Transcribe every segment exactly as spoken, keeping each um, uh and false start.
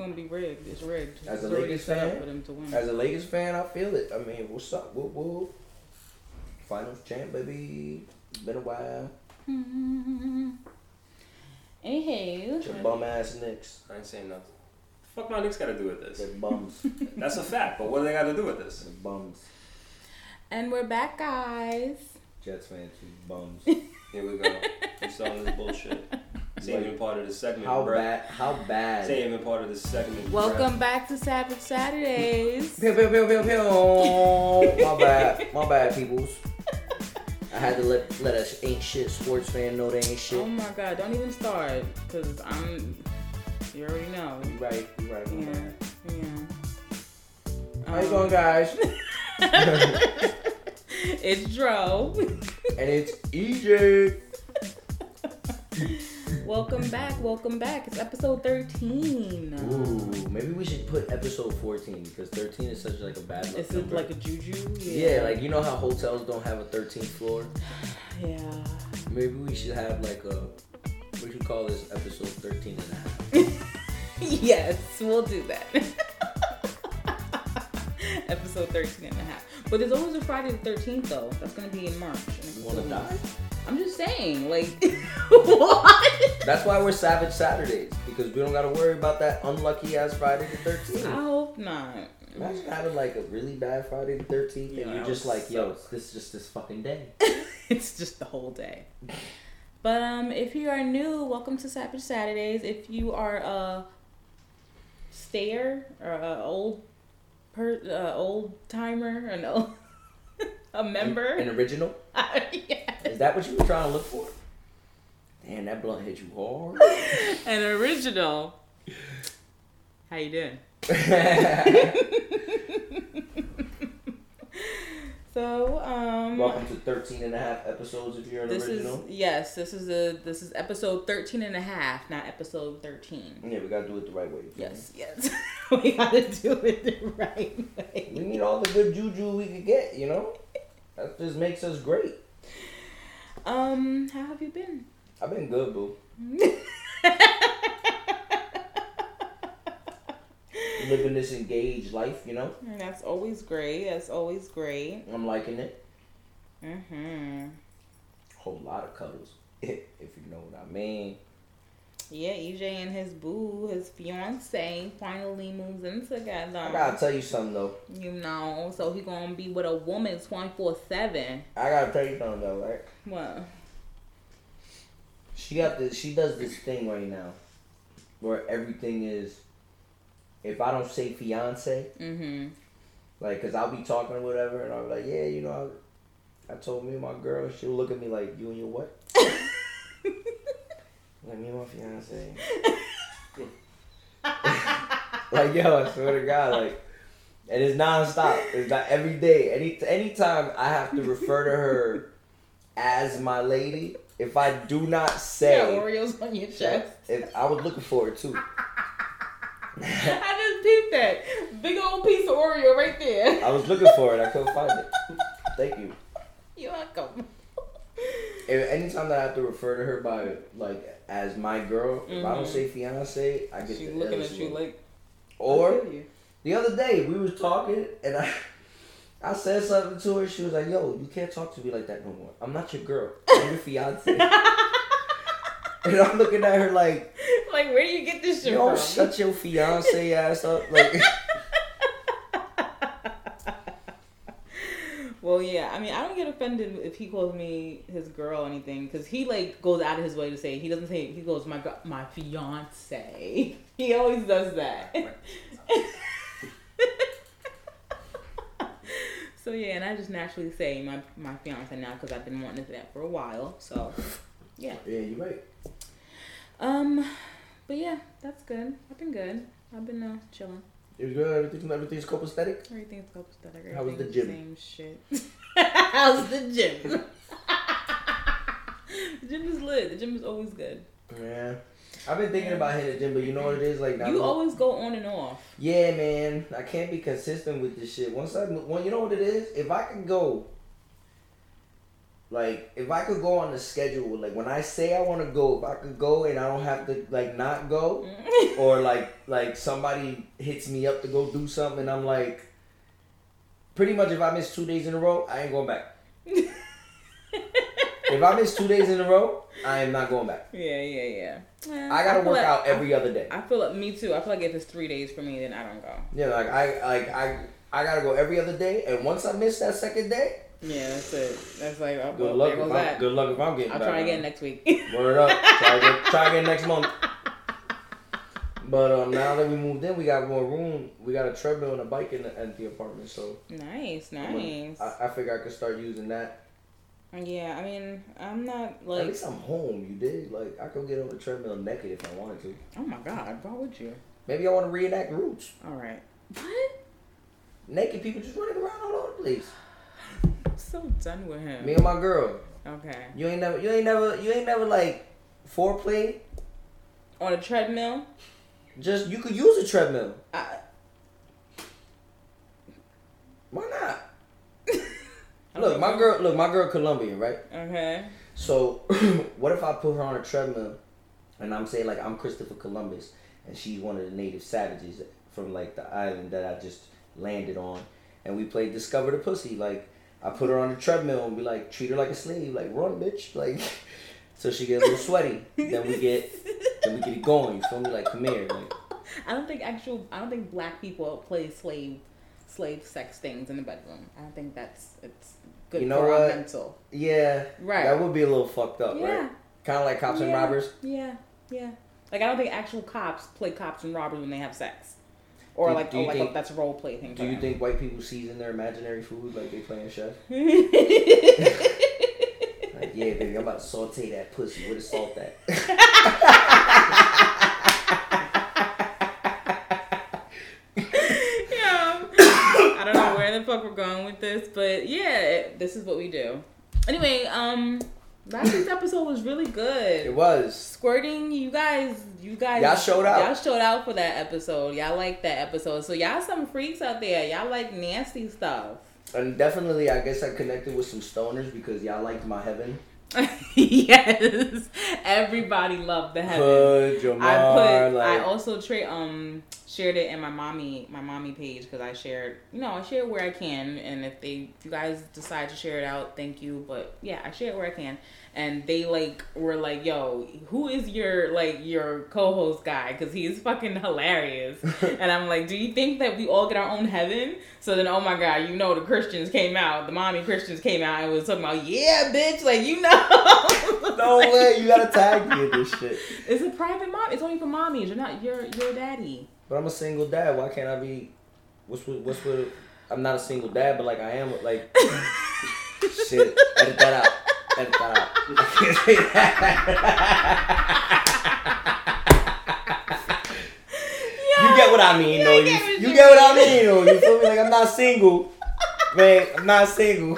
gonna be rigged. It's rigged. As a Lakers fan, for them to win. As a Lakers fan, I feel it. I mean, what's up? Whoop whoop. Finals champ, baby. Been a while. Mm-hmm. Anyhow, your bum ass Knicks. I ain't saying nothing. The fuck my Knicks got to do with this? They're bums. That's a fact. But what do they got to do with this? They're bums. And we're back, guys. Jets fans, bums. Here we go. We're selling this bullshit. This ain't even part of the segment, how bro. Bad, how bad? This ain't even part of the segment, Welcome bro. back to Savage Saturdays. Pew, pew, pew, pew, pew. My bad. My bad, peoples. I had to let let us ain't shit sports fan know they ain't shit. Oh my god, don't even start, cause I'm. You already know. You right. You right. Yeah. Right. Yeah. How um, you going, guys? It's Dro. And it's E J. Welcome back. Welcome back. It's episode thirteen. Ooh, maybe we should put episode fourteen because thirteen is such like a bad luck It's number. Like a juju. Yeah. Yeah, like you know how hotels don't have a thirteenth floor? Yeah. Maybe we should have like a, we should call this episode thirteen and a half. Yes, we'll do that. Episode thirteen and a half. But there's always a Friday the thirteenth though. That's gonna be in March. You wanna die? I'm just saying, like, what? That's why we're Savage Saturdays, because we don't gotta worry about that unlucky ass Friday the thirteenth. I hope not. Imagine having like a really bad Friday the thirteenth, yeah, and you're just like, yo, it's this just this fucking day. It's just the whole day. But um, if you are new, welcome to Savage Saturdays. If you are a stayer or a old per uh, old timer or no. A member? An, an original? Uh, yes. Is that what you were trying to look for? Damn, that blunt hit you hard. An original. How you doing? So, um... welcome to thirteen and a half episodes if you're an this original. Is, yes, this is a, this is episode thirteen and a half, not episode thirteen. Yeah, we gotta do it the right way. Yes, you know? Yes. We gotta do it the right way. We need all the good juju we could get, you know? That just makes us great. Um, how have you been? I've been good, boo. Living this engaged life, you know? And that's always great. That's always great. I'm liking it. Mm-hmm. Whole lot of cuddles, if you know what I mean. Yeah, E J and his boo, his fiance, finally moves in together. I gotta tell you something, though. You know, so he gonna be with a woman twenty-four seven. I gotta tell you something, though, right? What? She got this, she does this thing right now where everything is, if I don't say fiance, mm-hmm. like, cause I'll be talking or whatever, and I'll be like, yeah, you know, I, I told me my girl, she'll look at me like, you and your what? Like, me and my fiance. Like, yo, I swear to God, like, and it's nonstop. It's not every day. Any anytime I have to refer to her as my lady, if I do not say, yeah, Oreos on your chest. If I was looking for it too. I just peeped that big old piece of Oreo right there. I was looking for it. I couldn't find it. Thank you. You're welcome. Anytime that I have to refer to her by, like, as my girl, mm-hmm. if I don't say fiance, I get she the looking at you like. Or the other day we was talking and I, I said something to her. She was like, "Yo, you can't talk to me like that no more. I'm not your girl. I'm your fiance." And I'm looking at her like, like, where do you get this shit from? Yo, shut your fiance ass up, like. Well, yeah. I mean, I don't get offended if he calls me his girl or anything, because he like goes out of his way to say it. He doesn't say it. He goes my my fiance. He always does that. So yeah, and I just naturally say my my fiance now because I've been wanting to do that for a while. So yeah. Yeah, you're right. Um, but yeah, that's good. I've been good. I've been uh, chilling. It was good. Everything, everything's copacetic. Everything's copacetic. Everything How was the gym? Same shit. How's the gym? The gym is lit. The gym is always good. Yeah, I've been thinking yeah. about hitting the gym, but you know what it is like. Now you I'm always go on and off. Yeah, man. I can't be consistent with this shit. Once I, when you know what it is, if I can go Like, if I could go on the schedule, like, when I say I want to go, if I could go and I don't have to, like, not go, or, like, like somebody hits me up to go do something, and I'm like, pretty much if I miss two days in a row, I ain't going back. If I miss two days in a row, I am not going back. Yeah, yeah, yeah. I gotta I work like, out every I, other day. I feel like, me too. I feel like if it's three days for me, then I don't go. Yeah, like, I, like, I, I gotta go every other day, and once I miss that second day... Yeah, that's it. That's like, I'll good, luck if I'm, good luck if I'm getting I'll back. I'll try again next week. Word up. Try again, try again next month. But um, now that we moved in, we got more room. We got a treadmill and a bike in the, at the apartment. So nice, nice. Gonna, I, I figure I could start using that. Yeah, I mean, I'm not like... At least I'm home, you dig? Like, I could get on the treadmill naked if I wanted to. Oh my God, why would you? Maybe I want to reenact Roots. All right. What? Naked people just running around all over the place. So done with him. Me and my girl. Okay. You ain't never, you ain't never, you ain't never like foreplay on a treadmill. Just you could use a treadmill. I... Why not? Look, my girl. Look, my girl, Colombian, right? Okay. So, what if I put her on a treadmill, and I'm saying like I'm Christopher Columbus, and she's one of the native savages from like the island that I just landed on, and we played Discover the Pussy, like. I put her on the treadmill and be like, treat her like a slave, like run, bitch, like. So she gets a little sweaty. Then we get, then we get it going. You feel me? Like, come here, like. I don't think actual. I don't think black people play slave, slave sex things in the bedroom. I don't think that's it's good you know for our mental. Yeah, right. That would be a little fucked up, yeah. Right? Kind of like cops yeah. and robbers. Yeah, yeah. Like I don't think actual cops play cops and robbers when they have sex. Or do, like, do oh, like think, oh, that's a role play thing. Do you think white people season their imaginary food like they playing chef? Like, yeah, baby, I'm about to saute that pussy. Where the salt at? Yeah, I don't know where the fuck we're going with this, but yeah, it, this is what we do. Anyway, um. last week's episode was really good. It was. Squirting, you guys, you guys. Y'all showed out. Y'all showed out for that episode. Y'all like that episode. So y'all some freaks out there. Y'all like nasty stuff. And definitely, I guess I connected with some stoners because y'all liked my heaven. Yes. Everybody loved the heaven. Hood, Jamar, I put, like... I also tra- um shared it in my mommy my mommy page because I shared, you know, I share where I can, and if they if you guys decide to share it out, thank you. But yeah, I share it where I can. And they like were like, yo, who is your like your co-host guy? Because he's fucking hilarious. And I'm like, do you think that we all get our own heaven? So then, oh my God, you know the Christians came out, the mommy Christians came out and was talking about, yeah, bitch, like you know. No like, way, you gotta tag me in this shit. It's a private mom. It's only for mommies. You're not your your daddy. But I'm a single dad. Why can't I be? What's with, what's with? I'm not a single dad, but like I am. Like shit, edit that out. Edit that out. I can't say that. Yo, you get what I mean, though. You, you, you get what I mean, though. You feel me? Like, I'm not single. Man, I'm not single.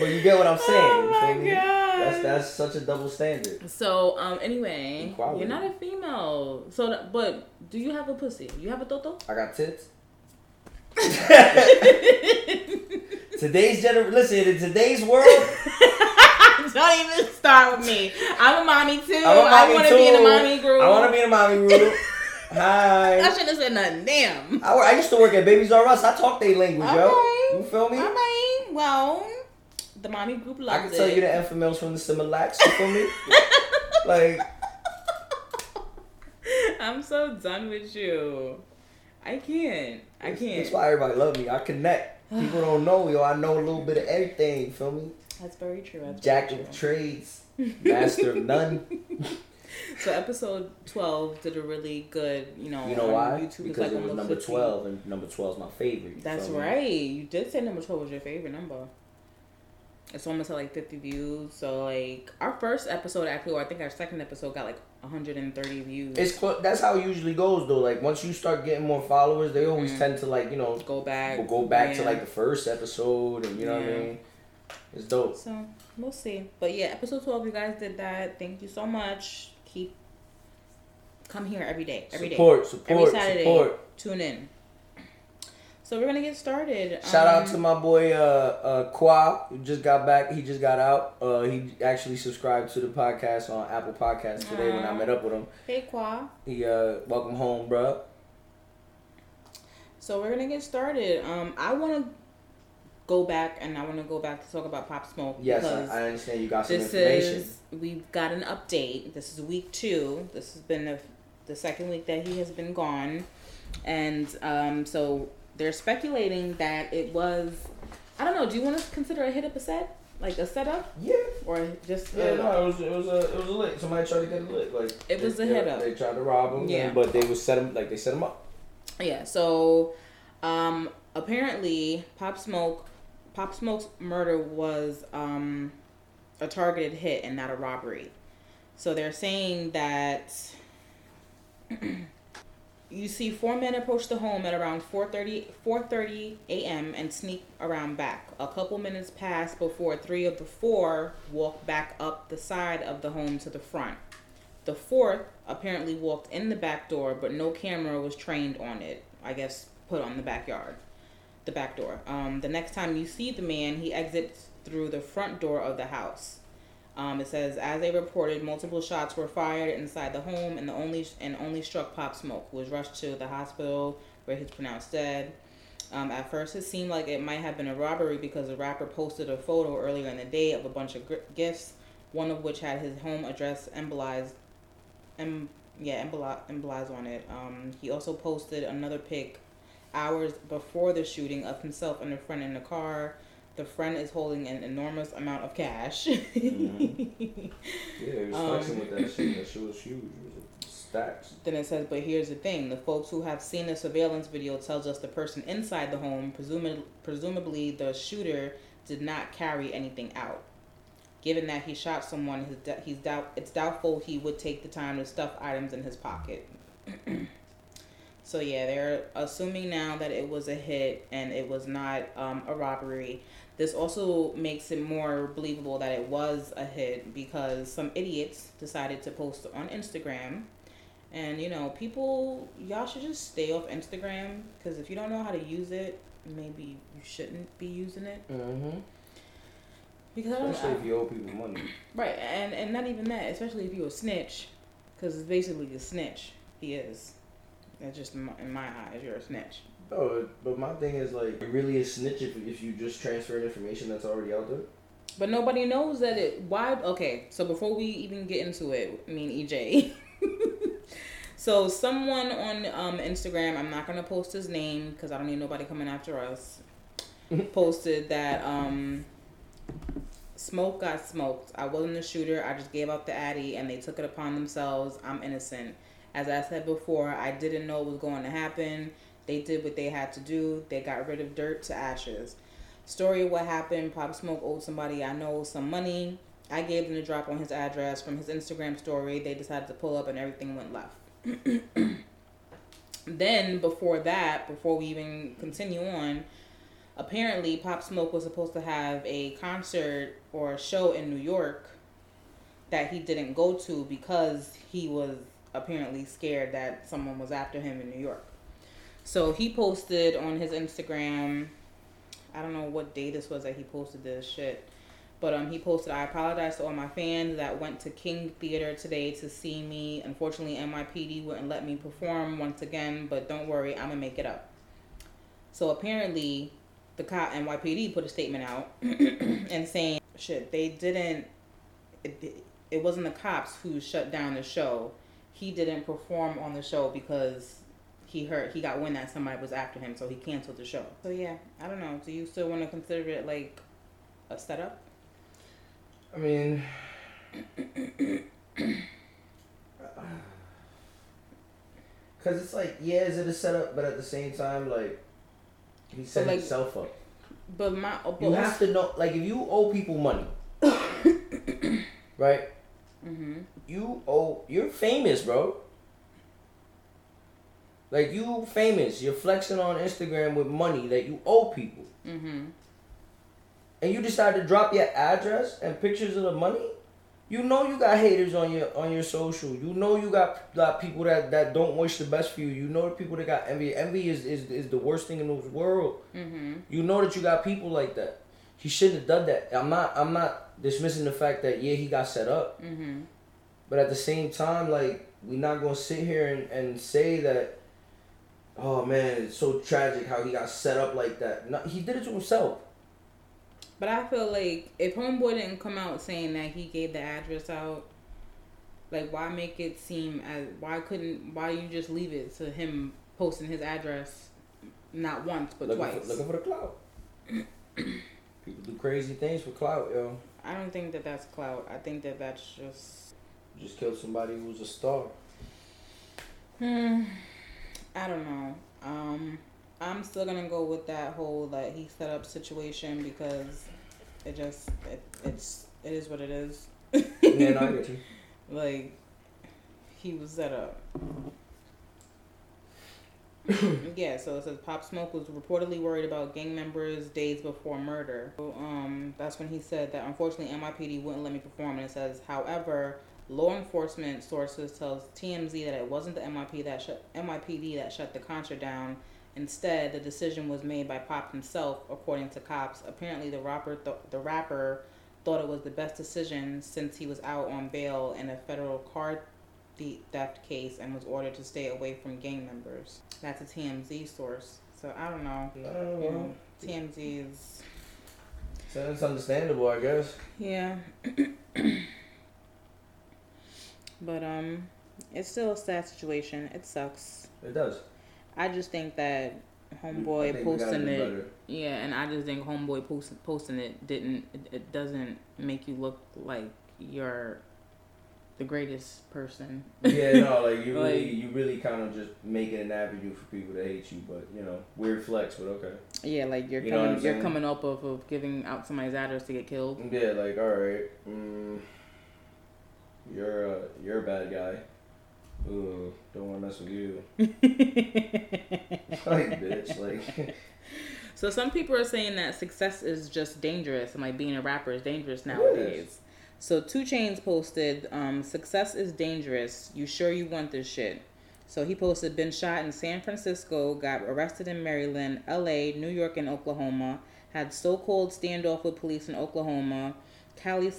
But you get what I'm saying. Oh, my you feel me? God. That's, that's such a double standard. So, um, anyway, Equality. You're not a female. So, but do you have a pussy? You have a toto? I got tits. Today's gener- listen, in today's world. Don't even start with me. I'm a mommy too. I'm a mommy I want to be in a mommy group. I want to be in a mommy group. Hi. I shouldn't have said nothing. Damn. I, I used to work at Babies R Us. I talk their language, all yo. Right. You feel me? All right. Well, the mommy group loves it. I can tell it. You the F M Ls from the Similac. You feel me? Like. I'm so done with you. I can't. I can't. That's why everybody love me. I connect. People don't know, yo. I know a little bit of everything. You feel me? That's very true. That's Jack very true. Of trades, master of none. So episode twelve did a really good, you know. You know why? YouTube because like it was number fifteen. twelve, and number twelve is my favorite. That's so, right. You did say number twelve was your favorite number. It's almost at like fifty views. So like our first episode, actually, or I think our second episode got like one hundred thirty views. It's cl- that's how it usually goes though. Like once you start getting more followers, they always mm. tend to like you know go back, go back yeah. to like the first episode, and you know yeah. what I mean. It's dope. So we'll see, but yeah, episode twelve, you guys did that. Thank you so much. Keep come here every day, every support, day, support, support, every Saturday. Support. Tune in. So we're gonna get started. Shout um, out to my boy uh, uh, Kwa, who just got back. He just got out. Uh, he actually subscribed to the podcast on Apple Podcasts today uh, when I met up with him. Hey Kwa. He uh, welcome home, bro. So we're gonna get started. Um, I wanna go back and I wanna go back to talk about Pop Smoke. Yes, I understand you got some this information. Is, we've got an update. This is week two. This has been the the second week that he has been gone, and um, so. They're speculating that it was, I don't know. Do you want to consider a hit up a set, like a setup? Yeah. Or just yeah, a, no, it was it was a it was a lick. Somebody tried to get a lick, like it was they, a hit up. They tried to rob him, yeah. And, but they was set him like they set him up. Yeah. So, um, apparently, Pop Smoke, Pop Smoke's murder was um, a targeted hit and not a robbery. So they're saying that. You see four men approach the home at around four thirty a.m. and sneak around back. A couple minutes pass before three of the four walk back up the side of the home to the front. The fourth apparently walked in the back door, but no camera was trained on it. I guess put on the backyard, the back door. Um, the next time you see the man, he exits through the front door of the house. Um, it says, as they reported, multiple shots were fired inside the home, and the only and only struck Pop Smoke, who was rushed to the hospital where he was pronounced dead. Um, at first, it seemed like it might have been a robbery because the rapper posted a photo earlier in the day of a bunch of gifts, one of which had his home address embolized, em, yeah, embolized on it. Um, he also posted another pic hours before the shooting of himself and a friend in the car. The friend is holding an enormous amount of cash. Mm-hmm. Yeah, he was um, flexing with that shit. That shit was huge. It was stacks. Then it says, but here's the thing. The folks who have seen the surveillance video tells us the person inside the home, presumably, presumably the shooter, did not carry anything out. Given that he shot someone, his de- he's doubt- it's doubtful he would take the time to stuff items in his pocket. So, yeah, they're assuming now that it was a hit and it was not um, a robbery. This also makes it more believable that it was a hit because some idiots decided to post on Instagram. And, you know, people, y'all should just stay off Instagram because if you don't know how to use it, maybe you shouldn't be using it. Mm-hmm. Because especially I don't, if you owe people money. Right, and, and not even that, especially if you're a snitch because it's basically a snitch. He is. That's just in my, in my eyes, you're a snitch. Oh, but my thing is like, you're really a snitch if, if you just transfer information that's already out there. But nobody knows that it. Why? Okay, so before we even get into it, me and E J. So someone on um, Instagram, I'm not gonna post his name because I don't need nobody coming after us. Posted that um, Smoke got smoked. I wasn't the shooter. I just gave up the addy, and they took it upon themselves. I'm innocent. As I said before, I didn't know it was going to happen. They did what they had to do. They got rid of dirt to ashes. Story of what happened. Pop Smoke owed somebody I know some money. I gave them the drop on his address from his Instagram story. They decided to pull up and everything went left. Then, before that, before we even continue on, apparently Pop Smoke was supposed to have a concert or a show in New York that he didn't go to because he was apparently scared that someone was after him in New York. So he posted on his Instagram, I don't know what day this was that he posted this shit, but um, he posted, I apologize to all my fans that went to King Theater today to see me. Unfortunately, N Y P D wouldn't let me perform once again, but don't worry, I'm gonna make it up. So apparently, the cop N Y P D put a statement out and saying, shit, they didn't, it, it wasn't the cops who shut down the show. He didn't perform on the show because he heard he got wind that somebody was after him, so he canceled the show. So yeah, I don't know. Do you still want to consider it like a setup? I mean, because it's like, yeah, is it a setup? But at the same time, like he set like, himself up. But my but you have to know, like, if you owe people money, right? Mm-hmm. You owe, you're famous, bro. Like, you famous. You're flexing on Instagram with money that you owe people. Mm-hmm. And you decide to drop your address and pictures of the money? You know you got haters on your on your social. You know you got, got people that, that don't wish the best for you. You know the people that got envy. Envy is, is, is the worst thing in the world. Mm-hmm. You know that you got people like that. He shouldn't have done that. I'm not I'm not dismissing the fact that, yeah, he got set up. Mm-hmm. But at the same time, like, we're not going to sit here and, and say that, oh, man, it's so tragic how he got set up like that. No, he did it to himself. But I feel like if Homeboy didn't come out saying that he gave the address out, like, why make it seem as, why couldn't, why you just leave it to him posting his address not once, but looking twice? For, looking for the clout. People do crazy things for clout, yo. I don't think that that's clout. I think that that's just... You just killed somebody who was a star. Hmm. I don't know. Um... I'm still gonna go with that whole like he set up situation because it just it, it's it is what it is. Yeah, no, I get you. Like he was set up. Yeah, so it says Pop Smoke was reportedly worried about gang members days before murder. So, um, that's when he said that unfortunately N Y P D wouldn't let me perform, and it says however law enforcement sources tells T M Z that it wasn't the N Y P D that shut N Y P D that shut the concert down. Instead, the decision was made by Pop himself, according to cops. Apparently, the rapper, th- the rapper thought it was the best decision since he was out on bail in a federal car theft case and was ordered to stay away from gang members. That's a T M Z source. So, I don't know. No. You know, T M Z is... So it's understandable, I guess. Yeah. But, um, it's still a sad situation. It sucks. It does. I just think that Homeboy think posting it, better. yeah, and I just think Homeboy post, posting it didn't, it, it doesn't make you look like you're the greatest person. Yeah, no, like you like, really, you really kind of just making an avenue for people to hate you, but you know, weird flex, but okay. Yeah, like you're you coming, you're coming up off of giving out somebody's address to get killed. Yeah, like all right, mm, you're a, you're a bad guy. Ooh, don't want to mess with you. Like, bitch, like. So some people are saying that success is just dangerous, and like being a rapper is dangerous nowadays. Is. So two Chainz posted, um, "Success is dangerous. You sure you want this shit?" So he posted, "Been shot in San Francisco, got arrested in Maryland, L A, New York, and Oklahoma. Had so-called standoff with police in Oklahoma." Cali,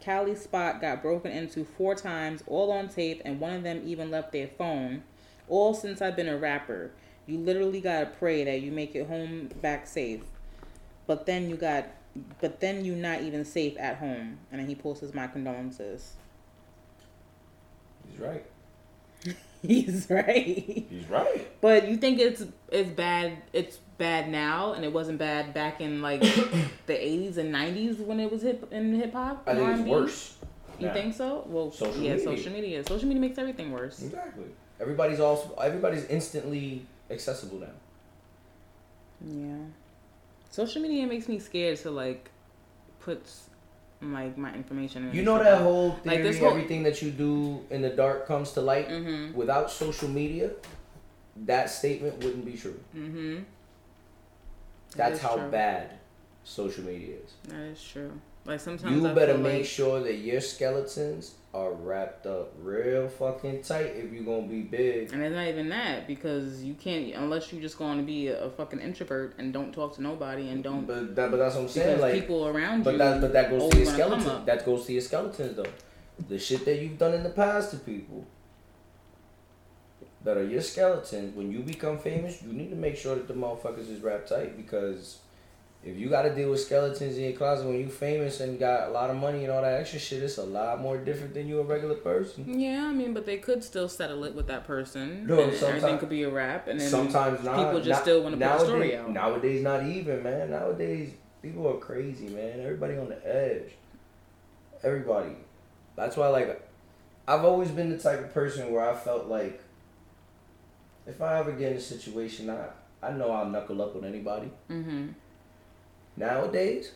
Cali spot got broken into four times, all on tape, and one of them even left their phone. All since I've been a rapper. You literally gotta pray that you make it home back safe. But then you got, but then you not even safe at home. And then he posts my condolences. He's right. He's right. He's right. But you think it's it's bad? It's bad now, and it wasn't bad back in like the eighties and nineties when it was hip in hip hop. I think R and B. It's worse. You nah. think so? Well, social yeah, media. social media. Social media makes everything worse. Exactly. Everybody's also everybody's instantly accessible now. Yeah. Social media makes me scared to like put like my information. In you know that out. whole theory, like this whole... everything that you do in the dark comes to light. Mm-hmm. Without social media, that statement wouldn't be true. Mm-hmm. That's how true. bad social media is. That is true. Like sometimes you I better feel make like... sure that your skeletons are wrapped up real fucking tight if you're gonna be big. And it's not even that because you can't unless you're just gonna be a, a fucking introvert and don't talk to nobody and don't. But that, but that's what I'm saying. Like people around but you. But that but that goes to your skeleton. That goes to your skeletons though. The shit that you've done in the past to people. That are your skeletons. When you become famous, you need to make sure that the motherfuckers is wrapped tight because if you got to deal with skeletons in your closet when you famous and got a lot of money and all that extra shit, it's a lot more different than you a regular person. Yeah, I mean, but they could still settle it with that person. No, and everything could be a rap, and then sometimes people not, just not, still want to put a story out. Nowadays, not even man. Nowadays, people are crazy, man. Everybody on the edge. Everybody. That's why, like, I've always been the type of person where I felt like. If I ever get in a situation, I, I know I'll knuckle up with anybody. Mm-hmm. Nowadays,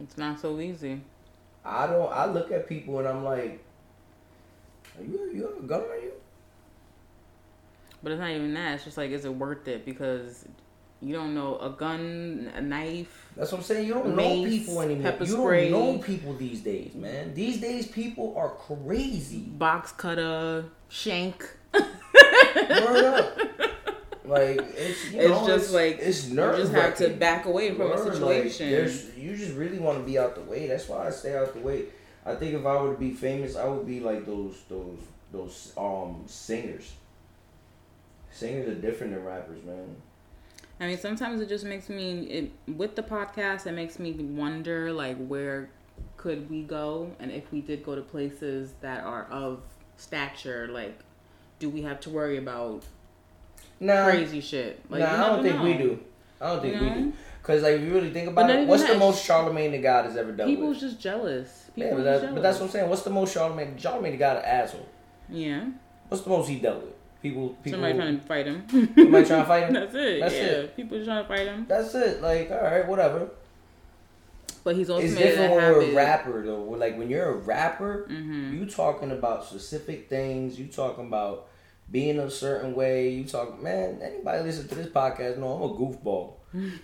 it's not so easy. I don't. I look at people and I'm like, "Are you you have a gun on you?" But it's not even that. It's just like, is it worth it? Because You don't know a gun, a knife. That's what I'm saying. You don't mace, know people anymore. Pepper you spray. Don't know people these days, man. These days, people are crazy. Box cutter, shank. Word up. Like it's, you it's know, just it's, like it's nerve wracking. You just have to back away from Word, a situation. Like, you just really want to be out the way. That's why I stay out the way. I think if I were to be famous, I would be like those those those um singers. Singers are different than rappers, man. I mean, sometimes it just makes me, it, with the podcast, it makes me wonder, like, where could we go? And if we did go to places that are of stature, like, do we have to worry about nah, crazy shit? Like, nah, I don't think know. we do. I don't think you know? we do. Because, like, if you really think about it, what's that, the most Charlamagne the God has ever done? People's with? just jealous. People yeah, but, that, jealous. But that's what I'm saying. What's the most Charlamagne? Charlamagne the God, an asshole. Yeah. What's the most he dealt with? People, people. Somebody trying to fight him. Somebody trying to fight him. That's it. That's yeah. it. People trying to fight him. That's it. Like, all right, whatever. But he's also. It's different when you're a rapper, though. Like when you're a rapper, mm-hmm. you talking about specific things. You talking about being a certain way. You talking, man. Anybody listen to this podcast? No, I'm a goofball.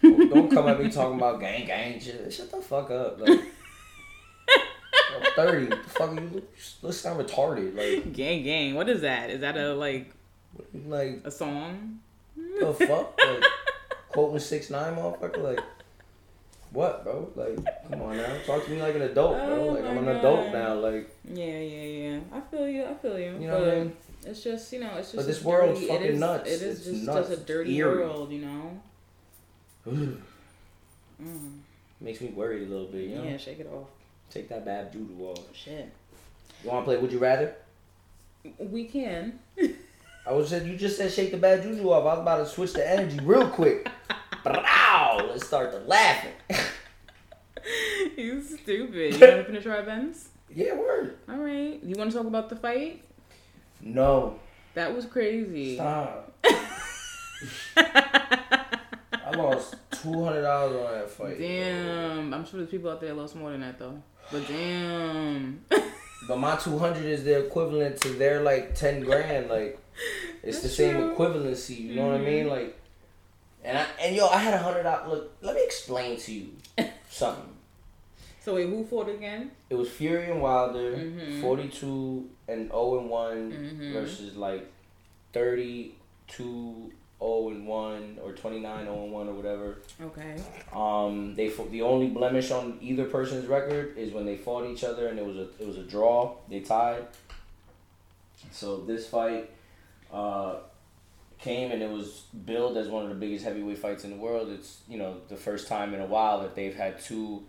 don't, don't come at me talking about gang gang shit. Shut the fuck up. Like, I'm thirty. What the fuck, you look, look sound retarded. Like gang gang. What is that? Is that a like? Like a song, the fuck, like quoting six nine motherfucker, like what, bro? Like, come on now, talk to me like an adult, bro. Like oh I'm an God. adult now, like yeah, yeah, yeah. I feel you, I feel you. You know but what I mean? It's just you know, it's just. But this world's dirty, fucking it is, nuts. It is it's just, nuts. just a dirty Eerie. world, you know. mm. Makes me worried a little bit, you know. Yeah, shake it off. Take that bad doodle off. Shit. You want to play? Would you rather? We can. I was said you just said shake the bad juju off. I was about to switch the energy real quick. Brow, let's start to laughing. You stupid. You want to finish our events? Yeah, word. All right. You want to talk about the fight? No. That was crazy. Stop. I lost two hundred dollars on that fight. Damn. Bro. I'm sure there's people out there that lost more than that though. But damn. But my two hundred is the equivalent to their, like, ten grand. Like, it's That's the same true. equivalency. You know mm-hmm. what I mean? Like, and, I, and yo, I had a hundred dollars. Look, let me explain to you something. So, wait, who fought again? It was Fury and Wilder, mm-hmm. forty-two and oh and one mm-hmm. versus, like, thirty-two oh and one or twenty-nine oh and one or whatever. Okay. Um, they the only blemish on either person's record is when they fought each other and it was a it was a draw. They tied. So this fight uh, came and it was billed as one of the biggest heavyweight fights in the world. It's, you know, the first time in a while that they've had two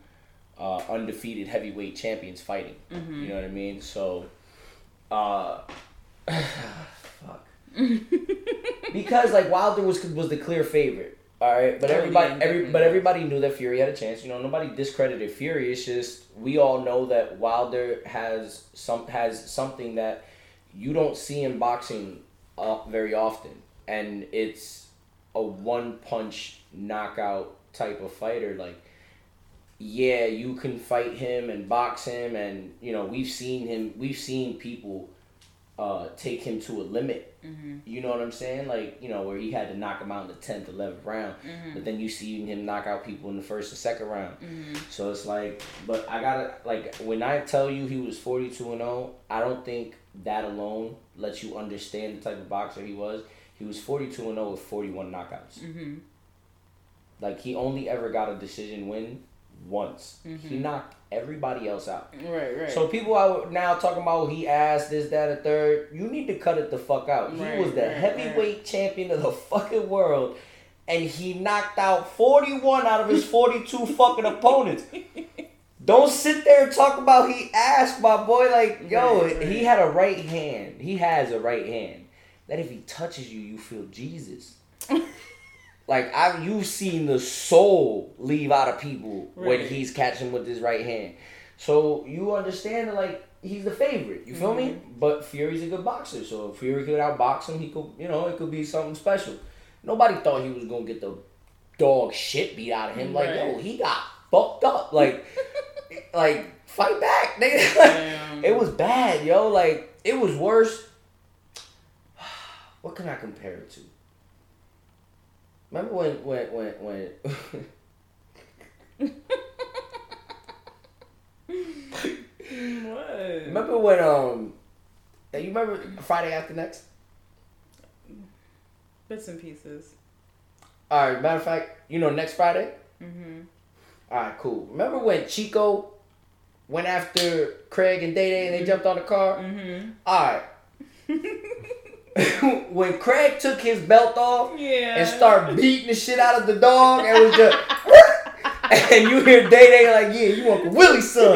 uh, undefeated heavyweight champions fighting. Mm-hmm. You know what I mean? So uh fuck. Because like Wilder was was the clear favorite, all right. But everybody, every but everybody knew that Fury had a chance. You know, nobody discredited Fury. It's just we all know that Wilder has some has something that you don't see in boxing uh, very often, and it's a one punch knockout type of fighter. Like, yeah, you can fight him and box him, and you know we've seen him. We've seen people. Uh, take him to a limit. Mm-hmm. You know what I'm saying? Like, you know, where he had to knock him out in the tenth, eleventh round. Mm-hmm. But then you see him knock out people in the first and second round. Mm-hmm. So it's like, but I gotta, like, when I tell you he was forty-two and oh, I don't think that alone lets you understand the type of boxer he was. He was forty-two and oh with forty-one knockouts. Mm-hmm. Like, he only ever got a decision win once. Mm-hmm. He knocked everybody else out. Right, right. So people are now talking about he asked this, that, and third. You need to cut it the fuck out. He right, was the right, heavyweight right. champion of the fucking world, and he knocked out forty-one out of his forty-two fucking opponents. Don't sit there and talk about he asked, my boy. Like, yo, right, right. he had a right hand. He has a right hand. That if he touches you, you feel Jesus. Like, I, you've seen the soul leave out of people right. when he's catching with his right hand. So, you understand that, like, he's the favorite. You feel mm-hmm. me? But Fury's a good boxer. So, if Fury could outbox him, he could, you know, it could be something special. Nobody thought he was going to get the dog shit beat out of him. Right. Like, yo, he got fucked up. Like, like fight back, nigga. Like, it was bad, yo. Like, it was worse. What can I compare it to? Remember when, when, when, when... What? Remember when, um... you remember Friday After Next? Bits and pieces. All right, matter of fact, you know next Friday? Mm-hmm. All right, cool. Remember when Chico went after Craig and Day Day and they jumped on the car? Mm-hmm. All right. When Craig took his belt off yeah. and started beating the shit out of the dog and was just... and you hear Day Day like, yeah, you want Willie's son.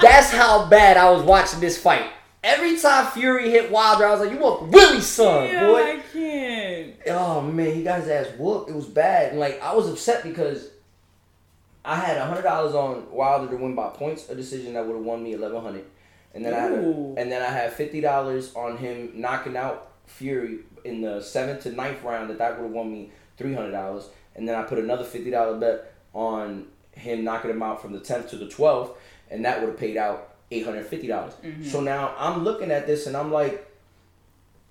That's how bad I was watching this fight. Every time Fury hit Wilder, I was like, you want Willie's son, yeah, boy. I can't. Oh, man, he got his ass whooped. It was bad. And, like, I was upset because I had one hundred dollars on Wilder to win by points, a decision that would have won me eleven hundred dollars. And then Ooh. I had a, and then I had fifty dollars on him knocking out Fury in the seventh to ninth round that that would have won me three hundred dollars. And then I put another fifty dollars bet on him knocking him out from the tenth to the twelfth, and that would have paid out eight hundred fifty dollars. Mm-hmm. So now I'm looking at this and I'm like,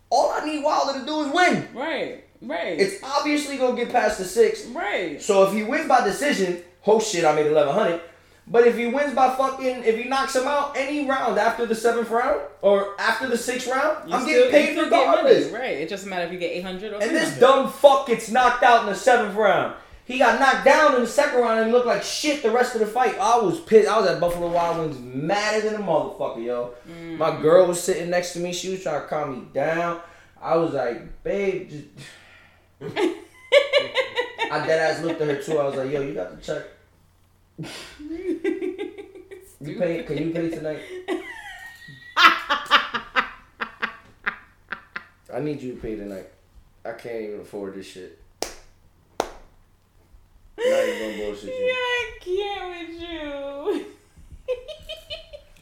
all I need Wilder to do is win. Right, right. It's obviously going to get past the six. Right. So if he wins by decision, oh shit, I made eleven hundred. But if he wins by fucking, if he knocks him out any round after the seventh round or after the sixth round, you I'm still, getting paid for regardless. Get right. It doesn't matter if you get eight hundred or And this dumb fuck gets knocked out in the seventh round. He got knocked down in the second round and looked like shit the rest of the fight. I was pissed. I was at Buffalo Wild Wings madder than a motherfucker, yo. Mm. My girl was sitting next to me. She was trying to calm me down. I was like, babe, just... I deadass looked at her, too. I was like, yo, you got the check. You pay? Can you pay tonight? I need you to pay tonight. I can't even afford this shit. Not even bullshit you. Yeah, I can't with you.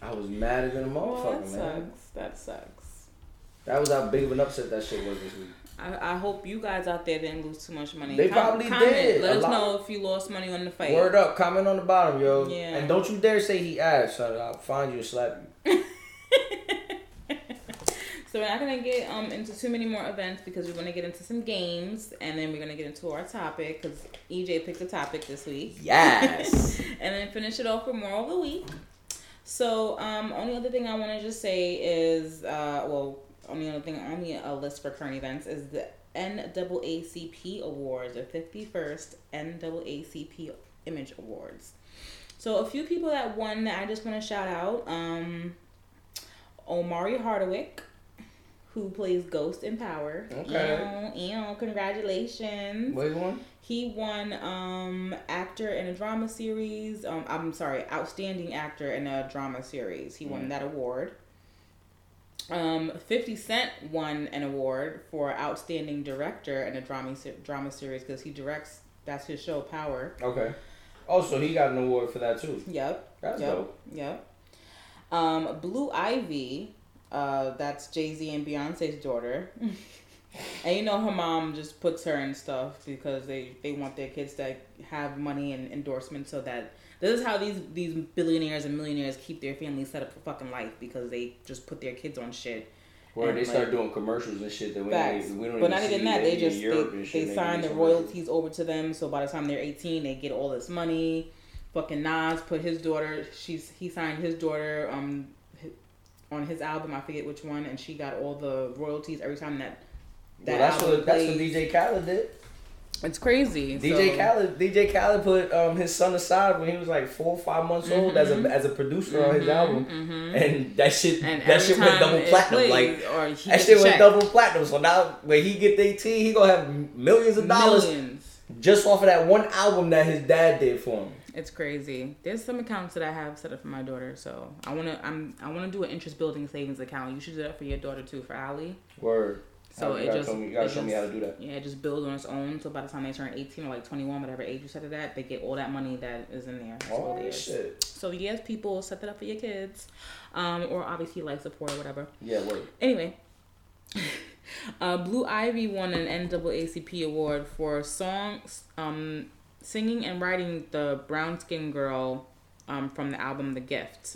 I was madder than a motherfucker, oh, man. That sucks. That sucks. That was how big of an upset that shit was this week. I, I hope you guys out there didn't lose too much money. They Com- probably comment. did. Let a us lot. know if you lost money on the fight. Word up. Comment on the bottom, yo. Yeah. And don't you dare say he asked, son. I'll find you and slap you. So we're not going to get um into too many more events because we're going to get into some games and then we're going to get into our topic because E J picked a topic this week. Yes. And then finish it off for Moral of the Week. So um, only other thing I want to just say is, uh well, only other thing, only a list for current events is the N double A C P Awards, the fifty-first N double A C P Image Awards. So a few people that won that I just want to shout out. Um, Omari Hardwick, who plays Ghost in Power. Okay. Ew, ew, congratulations. What he won? He won um, actor in a drama series. Um, I'm sorry, outstanding actor in a drama series. He mm. won that award. Um, fifty Cent won an award for outstanding director in a drama drama series because he directs. That's his show, Power. Okay. Oh, so he got an award for that too. Yep. That's yep. dope. Yep. Um, Blue Ivy. Uh, that's Jay-Z and Beyonce's daughter. And you know her mom just puts her in stuff because they, they want their kids to have money and endorsements so that... This is how these, these billionaires and millionaires keep their families set up for fucking life because they just put their kids on shit. Where they like, start doing commercials and shit that we don't, we don't but even But not see even that. They just they, they sign the royalties over to them so by the time they're eighteen, they get all this money. Fucking Nas put his daughter... She's He signed his daughter... Um. on his album, I forget which one, and she got all the royalties every time that that well, that's album what that's plays. What D J Khaled did. It's crazy. D J so. Khaled, D J Khaled put um, his son aside when he was like four or five months mm-hmm. old as a as a producer mm-hmm. on his album, mm-hmm. and that shit and that shit went double platinum. Plays, like that shit check. went double platinum. So now when he gets eighteen, he gonna have millions of dollars millions. just off of that one album that his dad did for him. It's crazy. There's some accounts that I have set up for my daughter, so I wanna I'm I wanna do an interest building savings account. You should do that for your daughter too, for Allie. Word. So it just you gotta show me how to do that. Yeah, it just builds on its own. So by the time they turn eighteen or like twenty-one, whatever age you set it at, they get all that money that is in there. Oh shit. So yes, people set that up for your kids, um, or obviously life support or whatever. Yeah. Word. Anyway. uh, Blue Ivy won an N double A C P award for songs. Um. Singing and writing the brown skin girl um, from the album The Gift.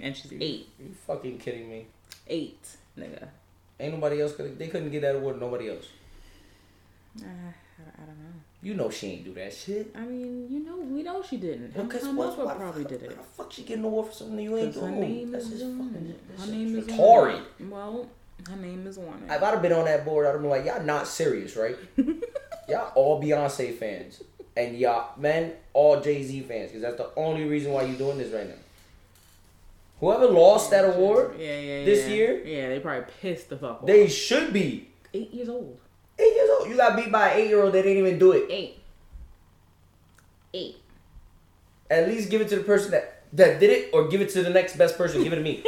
And she's eight. You, you fucking kidding me? Eight, nigga. Ain't nobody else. Could, they couldn't get that award. Nobody else. Uh, I don't know. You know she ain't do that shit. I mean, you know, we know she didn't. Because well, what, what probably fuck, did it. How the fuck she getting an award for something you ain't doing? Her name That's is fucking, Her name is Tori. Well, her name is Warner. If I'd have been on that board, I'd have been like, y'all not serious, right? Y'all all Beyonce fans. And y'all, men, all Jay-Z fans. Because that's the only reason why you're doing this right now. Whoever lost that award yeah, yeah, yeah, this yeah. year. Yeah, they probably pissed the fuck off. They should be. Eight years old. Eight years old. You got beat by an eight-year-old that didn't even do it. Eight. Eight. At least give it to the person that, that did it or give it to the next best person. Give it to me.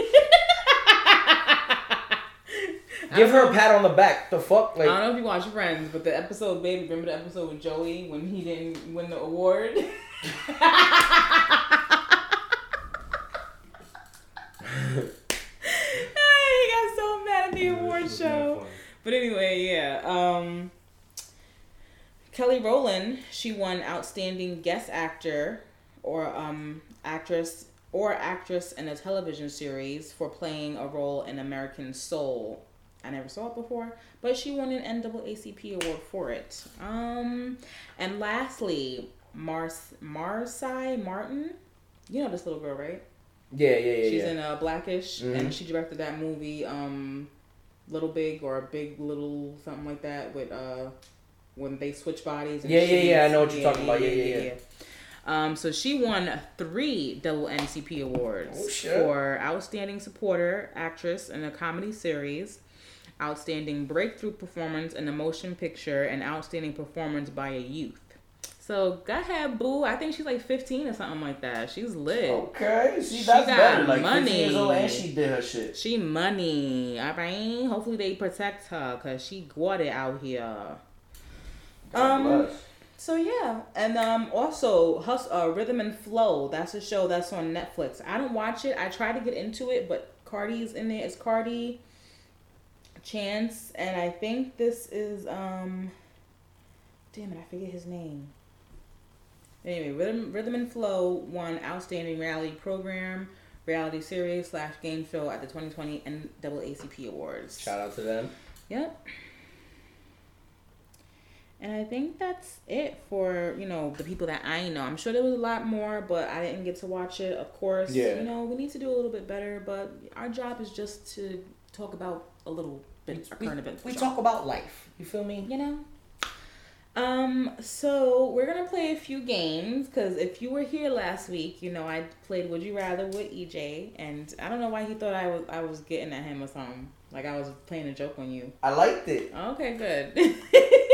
Give her a pat on the back. The fuck? Like, I don't know if you watch Friends, but the episode, baby, remember the episode with Joey when he didn't win the award? He got so mad at the award show. But anyway, yeah. Um, Kelly Rowland, she won Outstanding Guest Actor or um, Actress or Actress in a Television Series for playing a role in American Soul. I never saw it before, but she won an N double A C P award for it. Um, and lastly, Mars Marci Martin. You know this little girl, right? Yeah, yeah, yeah. She's yeah. in uh, Blackish, mm-hmm. and she directed that movie, um, Little Big or Big Little, something like that, with uh, when they switch bodies. And yeah, yeah, yeah. I know what you're yeah, talking yeah, about. Yeah, yeah, yeah. yeah. yeah. Um, so she won three N double A C P awards oh, shit. for Outstanding Supporting Actress in a Comedy Series, Outstanding Breakthrough Performance in a Motion Picture, and Outstanding Performance by a Youth. So go ahead, boo. I think she's like fifteen or something like that. She's lit. Okay, see, she that's got better. Like money. Years old and she did her shit. She money. All right. Hopefully they protect her because she got it out here. God um. Bless. So yeah, and um, also Hus- uh, Rhythm and Flow. That's a show that's on Netflix. I don't watch it. I try to get into it, but Cardi's in there. It's Cardi, Chance, and I think this is um. Damn it! I forget his name. Anyway, Rhythm, Rhythm and Flow won Outstanding Reality Program, Reality Series slash Game Show at the twenty twenty N double A C P Awards. Shout out to them. Yep. And I think that's it for, you know, the people that I know. I'm sure there was a lot more, but I didn't get to watch it, of course. Yeah. You know, we need to do a little bit better, but our job is just to talk about a little bit of current events. We talk about life. You feel me? You know? Um, so we're going to play a few games, because if you were here last week, you know, I played Would You Rather with E J, and I don't know why he thought I was I was getting at him or something. Like I was playing a joke on you. I liked it. Okay, good.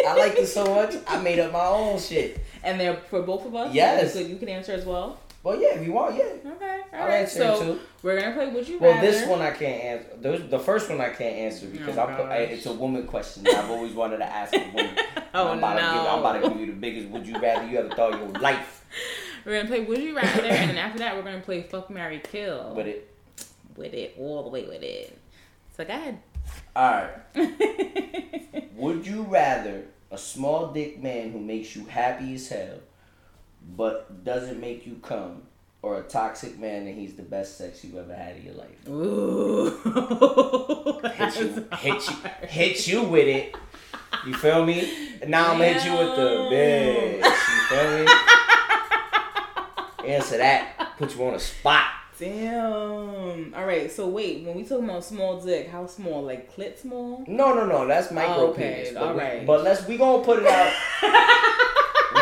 I liked it so much, I made up my own shit. And they're for both of us? Yes. So you can answer as well? Well, yeah, if you want, yeah. Okay, all I'll right. answer so too. We're going to play Would You Rather. Well, this one I can't answer. The, the first one I can't answer because oh, I, put, I it's a woman question that I've always wanted to ask a woman. oh, I'm about no. To give, I'm about to give you the biggest Would You Rather you ever thought in your life. We're going to play Would You Rather, and then after that, we're going to play Fuck, Marry, Kill. With it. With it. All the way with it. So go ahead. All right. Would you rather a small dick man who makes you happy as hell but doesn't make you come, or a toxic man and he's the best sex you've ever had in your life? Ooh. hit you, hit you, hit you with it. You feel me? Now I'm gonna hit you with the bitch. You feel me? Answer that. Put you on the spot. Damn. All right. So wait, when we talk about small dick, how small? Like clit small? No, no, no. That's micro okay, penis. All we, right. But let's we gonna put it out.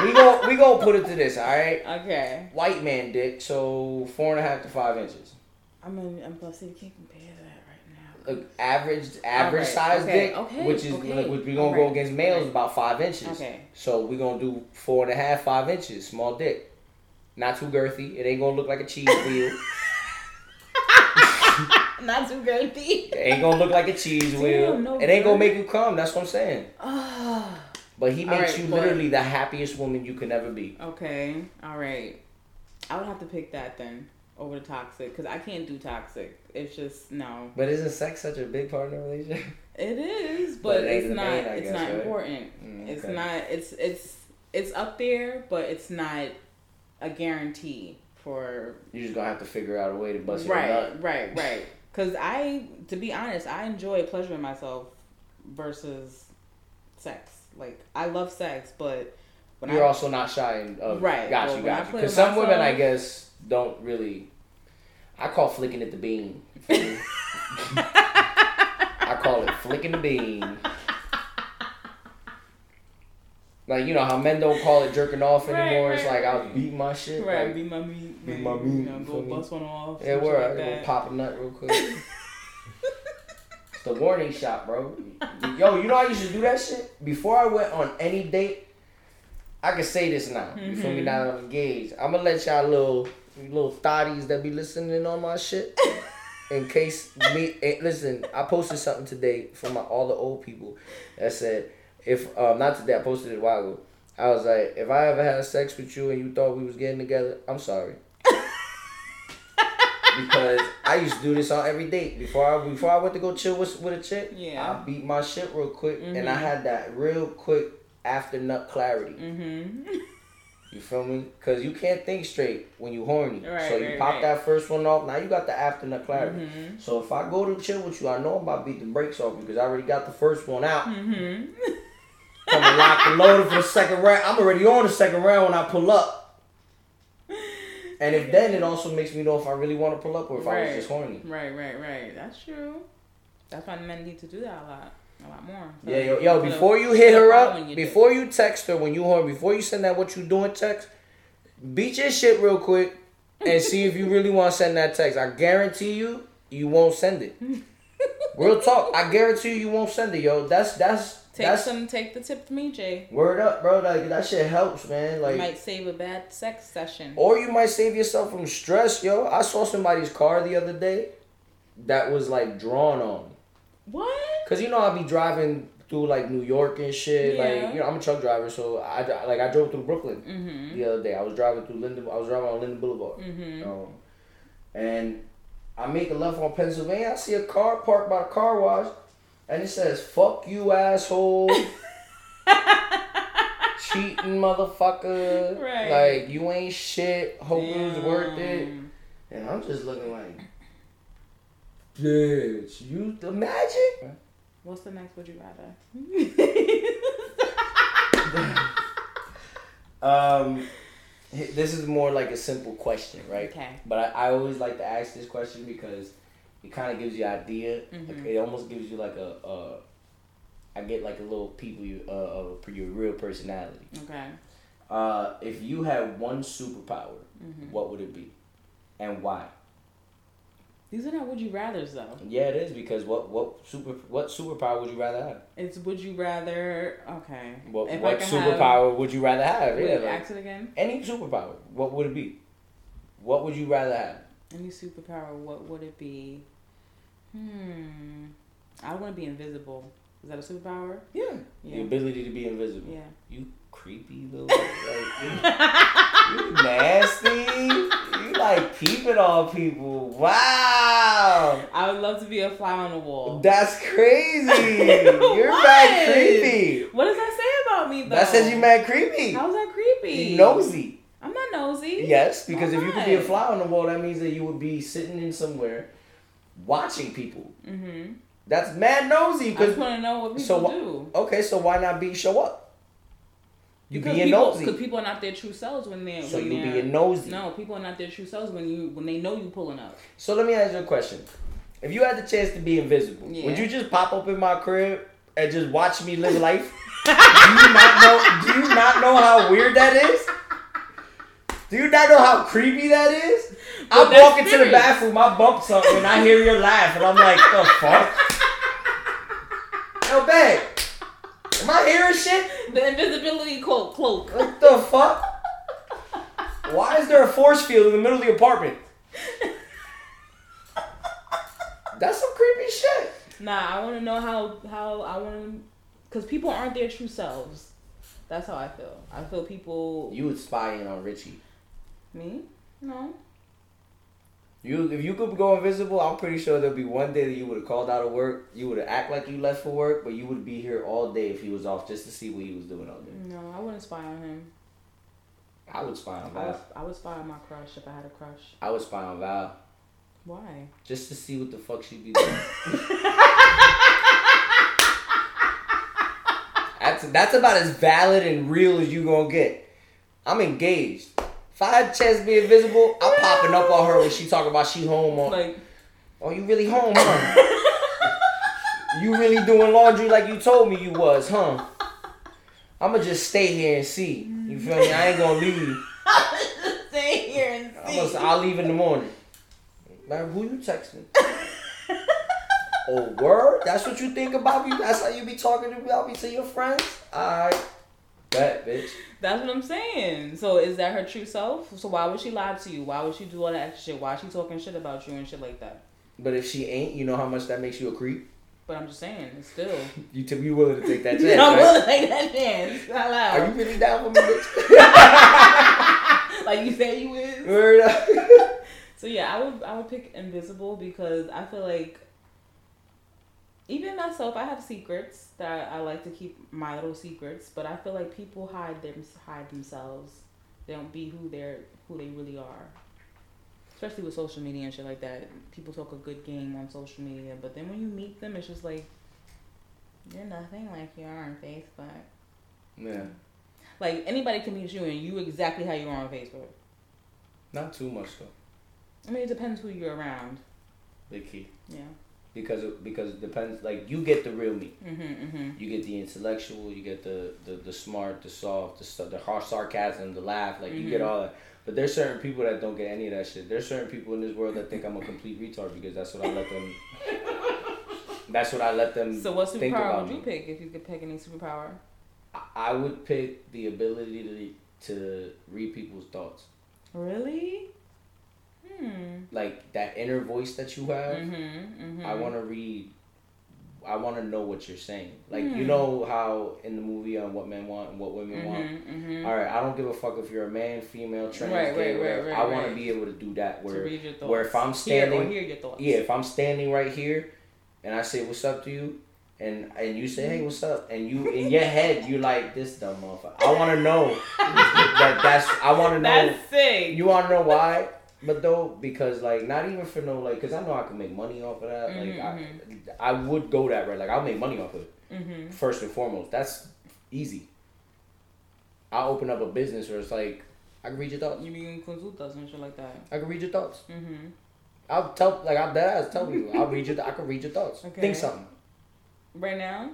we gonna we gonna put it to this. All right. Okay. White man dick. So four and a half to five inches. I mean, I'm plus you can't compare that right now. Look, average average right, size okay, dick, okay, which is okay, like, which we gonna right, go against males right. about five inches. Okay. So we are gonna do four and a half, five inches, small dick. Not too girthy. It ain't gonna look like a cheese wheel. Not too girthy. It ain't gonna look like a cheese wheel. Damn, no it ain't gonna make you come. That's what I'm saying. Oh. But he makes right, you but... literally the happiest woman you can ever be. Okay. All right. I would have to pick that then over the toxic because I can't do toxic. It's just no. But isn't sex such a big part of the relationship? It is, but, but it's, it's not. Main, it's guess, not right? important. Mm, okay. It's not. It's it's it's up there, but it's not a guarantee for. You're just gonna have to figure out a way to bust right, it out. Right. Right. Right. Because I, to be honest, I enjoy pleasuring myself versus sex. Like, I love sex, but when You're I... You're also not shy and... Uh, right. Got well, you, got you. Because some myself, women, I guess, don't really... I call flicking at the bean. I call it flicking the bean. Like, you know how men don't call it jerking off anymore. Right, it's right, like, I'll right. beat my shit. Right, like, beat my meat. Beat my meat. You know, go bust one off. Yeah, we're like gonna pop a nut real quick. It's the warning shot, bro. Yo, you know I used to do that shit? Before I went on any date, I can say this now. Mm-hmm. You feel me? Now that I'm engaged. I'm gonna let y'all little, little thotties that be listening on my shit. In case me, listen, I posted something today for my, all the old people that said, If um not today, I posted it a while ago. I was like, if I ever had sex with you and you thought we was getting together, I'm sorry. Because I used to do this on every date. Before I before I went to go chill with with a chick, yeah. I beat my shit real quick, mm-hmm. and I had that real quick after nut clarity. Mm-hmm. You feel me? Because you can't think straight when you horny. Right, so you right, pop right. that first one off. Now you got the after nut clarity. Mm-hmm. So if I go to chill with you, I know I'm about to beat the brakes off because I already got the first one out. Mm-hmm. Coming locked and loaded for the second round. I'm already on the second round when I pull up. And if then it also makes me know if I really want to pull up or if right. I was just horny. Right, right, right. That's true. That's why men need to do that a lot. A lot more. So yeah, yo, yo before you hit her up, you before do. you text her when you horny, before you send that what you doing text, beat your shit real quick and see if you really want to send that text. I guarantee you, you won't send it. Real talk. I guarantee you, you won't send it, yo. That's, that's. Take That's, some, take the tip to me, Jay. Word up, bro. Like, that shit helps, man. Like, you might save a bad sex session. Or you might save yourself from stress, yo. I saw somebody's car the other day that was, like, drawn on. What? Because, you know, I be driving through, like, New York and shit. Yeah. Like, you know, I'm a truck driver, so, I like, I drove through Brooklyn mm-hmm. the other day. I was driving through Linden. I was driving on Linden Boulevard. Mm-hmm. Um, and I make a left on Pennsylvania. I see a car parked by a car wash. And it says, fuck you, asshole. Cheating motherfucker. Right. Like, you ain't shit. Hope it was worth it. And I'm just looking like, bitch, you the magic? What's the next would you rather? um, This is more like a simple question, right? Okay. But I, I always like to ask this question because... It kind of gives you an idea. Mm-hmm. Like, it almost gives you like a, uh, I get like a little people, you, uh, your real personality. Okay. Uh, if you had one superpower, mm-hmm. what would it be? And why? These are not would you rathers though. Yeah, it is because what, what super what superpower would you rather have? It's would you rather, okay. What, what superpower have, would you rather have? Would yeah, like, ask it again? Any superpower, what would it be? What would you rather have? Any superpower, what would it be? Hmm. I want to be invisible. Is that a superpower? Yeah. yeah. The ability to be invisible. Yeah. You creepy little. Like, you, you nasty. You like peeping on people. Wow. I would love to be a fly on the wall. That's crazy. You're mad creepy. What does that say about me, though? That says you're mad creepy. How's that creepy? You nosy. I'm not nosy. Yes, because Why? if you could be a fly on the wall, that means that you would be sitting in somewhere. Watching people. Mm-hmm. That's mad nosy. Cause, I just want to know what people so, do. Okay, so why not be show up? You because being people, nosy. Because people are not their true selves when they're... So when you being nosy. No, people are not their true selves when you when they know you pulling up. So let me ask you a question. If you had the chance to be invisible, yeah. would you just pop up in my crib and just watch me live life? do, you not know, do you not know how weird that is? Do you not know how creepy that is? But I'm walking serious. to the bathroom, I bump something, and I hear your laugh, and I'm like, the fuck? Yo, babe, am I hearing shit? The invisibility cloak. What the fuck? Why is there a force field in the middle of the apartment? That's some creepy shit. Nah, I want to know how, how I want to... Because people aren't their true selves. That's how I feel. I feel people... You would spy in on Richie. Me? No. You, if you could go invisible, I'm pretty sure there'll be one day that you would have called out of work. You would have act like you left for work, but you would be here all day if he was off just to see what he was doing all day. No, I wouldn't spy on him. I would spy on Val. I would, I would spy on my crush if I had a crush. I would spy on Val. Why? Just to see what the fuck she'd be doing. That's that's about as valid and real as you gonna get. I'm engaged. If I had Chance be invisible, I'm popping up on her when she talking about she home on. Like, oh, you really home, huh? You really doing laundry like you told me you was, huh? I'ma just stay here and see. You feel me? I ain't gonna leave. I'ma just stay here and see. I'ma, I'll leave in the morning. Like, who you texting? Oh, word? That's what you think about me? That's how you be talking about me to your friends? Alright. Bet, bitch. That's what I'm saying. So is that her true self? So why would she lie to you? Why would she do all that extra shit? Why is she talking shit about you and shit like that? But if she ain't, you know how much that makes you a creep? But I'm just saying, it's still. You t- you willing to take that chance, I'm right? willing to take that chance. Not loud. Are you really down for me, bitch? Like you said you is. Word up. So yeah, I would I would pick invisible because I feel like even myself, I have secrets that I like to keep, my little secrets, but I feel like people hide them, hide themselves. They don't be who they're, who they really are. Especially with social media and shit like that. People talk a good game on social media, but then when you meet them, it's just like, you're nothing like you are on Facebook. Yeah. Like, anybody can meet you and you exactly how you are on Facebook. Not too much, though. I mean, it depends who you're around. Big key. Yeah. Because it, because it depends, like, you get the real me. Mm-hmm, mm-hmm. You get the intellectual, you get the, the, the smart, the soft, the, the harsh sarcasm, the laugh, like, mm-hmm. you get all that. But there's certain people that don't get any of that shit. There's certain people in this world that think I'm a complete retard because that's what I let them, that's what I let them So what superpower would you me. pick if you could pick any superpower? I, I would pick the ability to, to read people's thoughts. Really? Hmm. Like that inner voice that you have, mm-hmm, mm-hmm. I want to read, I want to know what you're saying. Like, mm. you know how in the movie on um, What Men Want and What Women mm-hmm, Want? Mm-hmm. All right, I don't give a fuck if you're a man, female, trans, right, gay, right, whatever. Right, right, I want right. to be able to do that. Where, to read your thoughts. Where if I'm standing, hear, hear your thoughts. Yeah, if I'm standing right here and I say, what's up to you? And and you say, hey, what's up? And you in your head, you like, this dumb motherfucker. I want to know. that that's, I want to know. That's sick. You want to know why? But though, because, like, not even for no, like, because I know I can make money off of that. Like, mm-hmm. I, I would go that route. Like, I'll make money off of it. Mm-hmm. First and foremost. That's easy. I'll open up a business where it's like, I can read your thoughts. You mean consultas and shit like that. I can read your thoughts. Mm-hmm. I'll tell, like, I'll dead ass tell you. I'll read your, I can read your thoughts. Okay. Think something. Right now?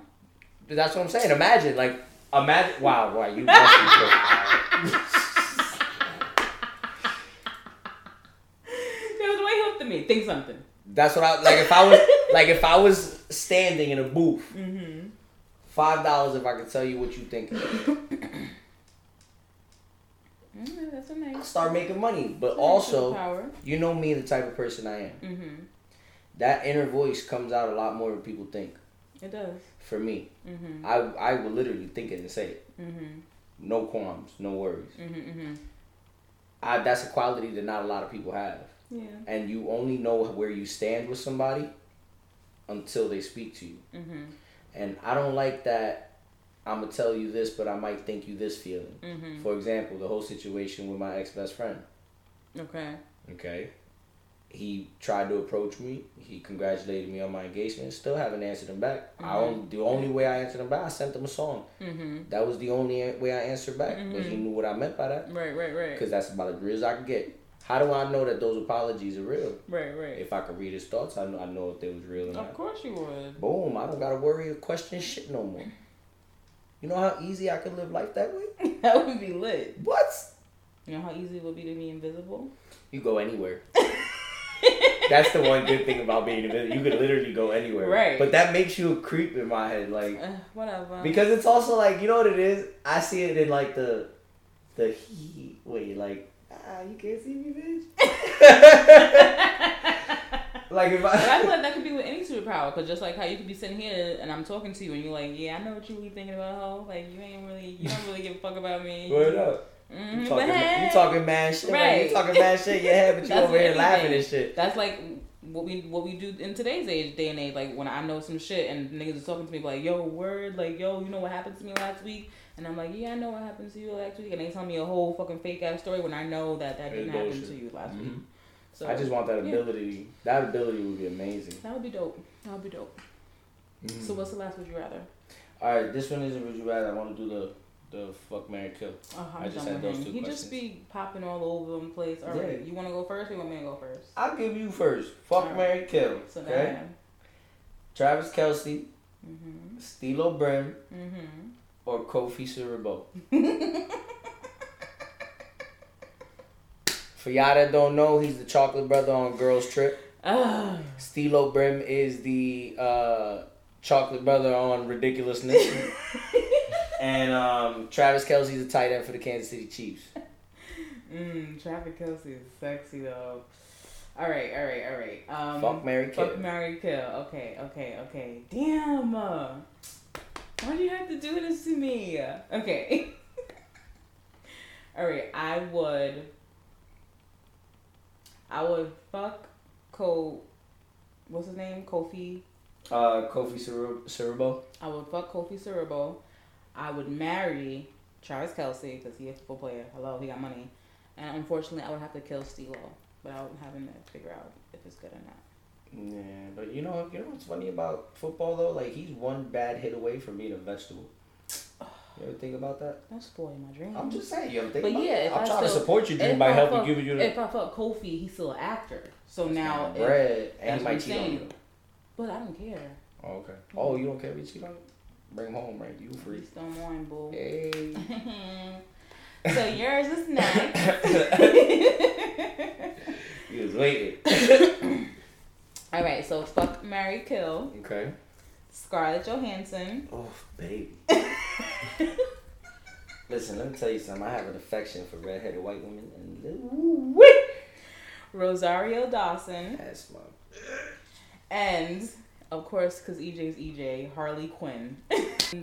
That's what I'm saying. Imagine, like, imagine. Wow, wow, you must be good. Me, think something. That's what I like. If I was like, if I was standing in a booth, mm-hmm. five dollars if I could tell you what you think. Mm, that's amazing. Start making money, but that's also, you know me, the type of person I am. Mm-hmm. That inner voice comes out a lot more than people think. It does. For me, mm-hmm. I I will literally think it and say it. Mm-hmm. No qualms, no worries. Mm-hmm, mm-hmm. I, that's a quality that not a lot of people have. Yeah. And you only know where you stand with somebody until they speak to you. Mm-hmm. And I don't like that I'm going to tell you this, but I might think you this feeling. Mm-hmm. For example, the whole situation with my ex-best friend. Okay. Okay. He tried to approach me. He congratulated me on my engagement. Still haven't answered him back. Mm-hmm. I only, the only way I answered him back, I sent him a song. Mm-hmm. That was the only way I answered back. Mm-hmm. But he knew what I meant by that. Right, right, right. Because that's about as real as I could get. How do I know that those apologies are real? Right, right. If I could read his thoughts, I know, I know if they was real or not. Of course you would. Boom. I don't got to worry or question shit no more. You know how easy I could live life that way? That would be lit. What? You know how easy it would be to be invisible? You go anywhere. That's the one good thing about being invisible. You could literally go anywhere. Right. But that makes you a creep in my head. Like, uh, whatever. Because it's also like, you know what it is? I see it in like the, the he, wait, like, ah, you can't see me, bitch. Like if I, but I feel like that could be with any superpower, because just like how you could be sitting here and I'm talking to you and you're like, yeah, I know what you be thinking about, ho. Like you ain't really, you don't really give a fuck about me. Word up. Mm-hmm, you talking, hey. You talking mad shit, right? Like, you talking mad shit, yeah, but you over here laughing and shit. That's like what we what we do in today's age, day and age. Like when I know some shit and niggas are talking to me like, yo, word, like yo, you know what happened to me last week. And I'm like, yeah, I know what happened to you last week. And they tell me a whole fucking fake-ass story when I know that that didn't bullshit. happen to you last mm-hmm. week. So I just want that ability. Yeah. That ability would be amazing. That would be dope. That would be dope. Mm-hmm. So what's the last would you rather? All right, this one isn't really bad. I want to do the the fuck, marry, kill. Uh, I just had those two. You questions. Just be popping all over the place. All right, yeah. You want to go first or you want me to go first? I'll give you first. Fuck, right. marry, kill. So okay. Now Travis Kelce, mm-hmm. Steelo Brim, mm-hmm. or Kofi Siriboe. For y'all that don't know, he's the chocolate brother on Girls Trip. Oh. Steelo Brim is the uh, chocolate brother on Ridiculousness. And um, Travis Kelce is the tight end for the Kansas City Chiefs. Mm, Travis Kelce is sexy, though. All right, all right, all right. Um, fuck, marry, kill. Fuck, marry, kill. Okay, okay, okay. Damn. Why do you have to do this to me? Okay. All right, I would... I would fuck Ko... What's his name? Kofi? Uh, Kofi Sir- Siriboe. I would fuck Kofi Siriboe. I would marry Travis Kelce, because he's a football player. Hello, he got money. And unfortunately, I would have to kill Steelo. But I would have him to figure out if it's good or not. Yeah, but you know, you know what's funny about football, though? Like, he's one bad hit away from being a vegetable. You ever think about that? That's spoiling my dream. I'm just saying, you ever think but about yeah, that? I'm I trying still, to support your dream by I helping fuck, giving you the... If I fuck Kofi, he's still an actor. So he's now... Bread, and he might cheat on you. But I don't care. Oh, okay. Oh, you don't care if he cheat on you? Bring him home, right? You free. Just don't mind, boo. Hey. So yours is next. You was waiting. All right, so fuck, marry, kill. Okay. Scarlett Johansson. Oh, baby. Listen, let me tell you something. I have an affection for redheaded white women. And Rosario Dawson. That's my. And, of course, because E J's E J, Harley Quinn.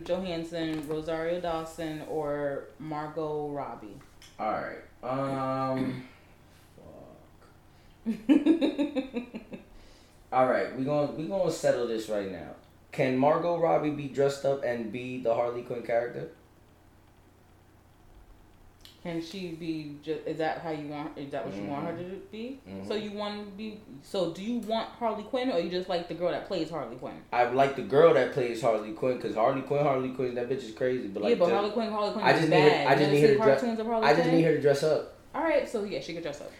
Johansson, Rosario Dawson, or Margot Robbie. All right. Um. Fuck. All right. We're gonna we're gonna settle this right now. Can Margot Robbie be dressed up and be the Harley Quinn character? Can she be? Just, is that how you want? Is that what mm-hmm. you want her to be? Mm-hmm. So you want to be? So do you want Harley Quinn, or you just like the girl that plays Harley Quinn? I like the girl that plays Harley Quinn because Harley Quinn, Harley Quinn, that bitch is crazy. But like, yeah, but the, Harley Quinn, Harley Quinn. I just is need. Bad. Her, I just need her to dress. I just Quinn? need her to dress up. All right, so yeah, she could dress up.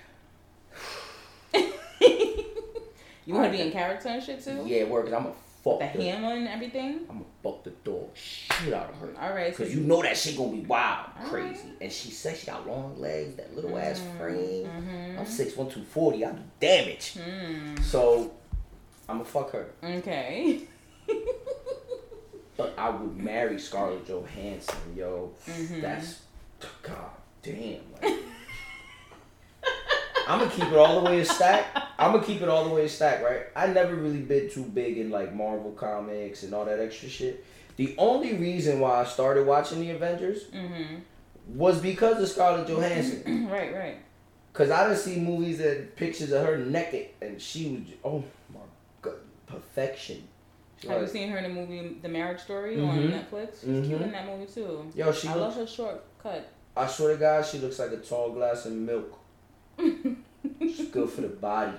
You want to be in character and shit too? Yeah, work. I'm a. The, the hammer and everything. I'm gonna fuck the dog shit out of her. All right, cause so you know that shit gonna be wild, crazy, right. And she says she got long legs, that little mm-hmm. ass frame. Mm-hmm. I'm six one two forty. I do damage. Mm. So I'm gonna fuck her. Okay. But I would marry Scarlett Johansson, yo. Mm-hmm. That's god damn. Like, I'm gonna keep it all the way a stack. I'm gonna keep it all the way a stack, right? I never really been too big in like Marvel comics and all that extra shit. The only reason why I started watching the Avengers mm-hmm. was because of Scarlett Johansson. Right, right. Cause I done see movies and pictures of her naked, and she was oh my god, perfection. She Have was, you seen her in the movie The Marriage Story mm-hmm. on Netflix? She's mm-hmm. cute in that movie too. Yo, she. I looks, love her shortcut. I swear to God, she looks like a tall glass of milk. She's good for the body.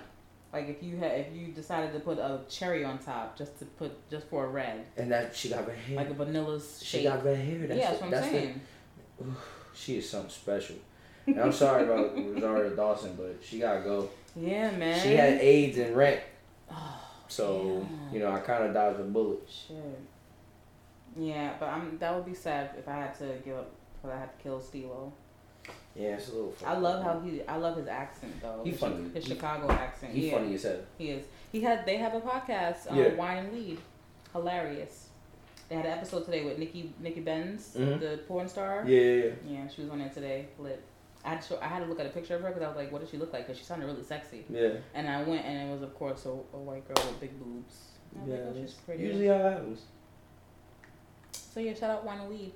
Like if you had, if you decided to put a cherry on top, just to put, just for a red. And that she got red hair. Like a vanilla shape. She got red hair. That's yeah, that's what I'm that's saying. The, ooh, she is something special. And I'm sorry about Rosario Dawson, but she gotta go. Yeah, man. She had AIDS and Rent. Oh, so yeah. You know, I kind of dodged a bullet. Shit. Yeah, but I'm. That would be sad if I had to give up. Because I had to kill Steelo. Yeah, it's a little funny. I love how he, I love his accent though. He's funny. His he, Chicago accent. He's yeah. funny as hell. He is. He had, they have a podcast, um, yeah. Wine and Weed. Hilarious. They had an episode today with Nikki, Nikki Benz, mm-hmm. the porn star. Yeah, yeah, yeah. Yeah, she was on there today. Lit. I had to, I had to look at a picture of her because I was like, what does she look like? Because she sounded really sexy. Yeah. And I went and it was, of course, a, a white girl with big boobs. Yeah. Like, oh, she's pretty. Usually how it happens. So yeah, shout out Wine and Weed.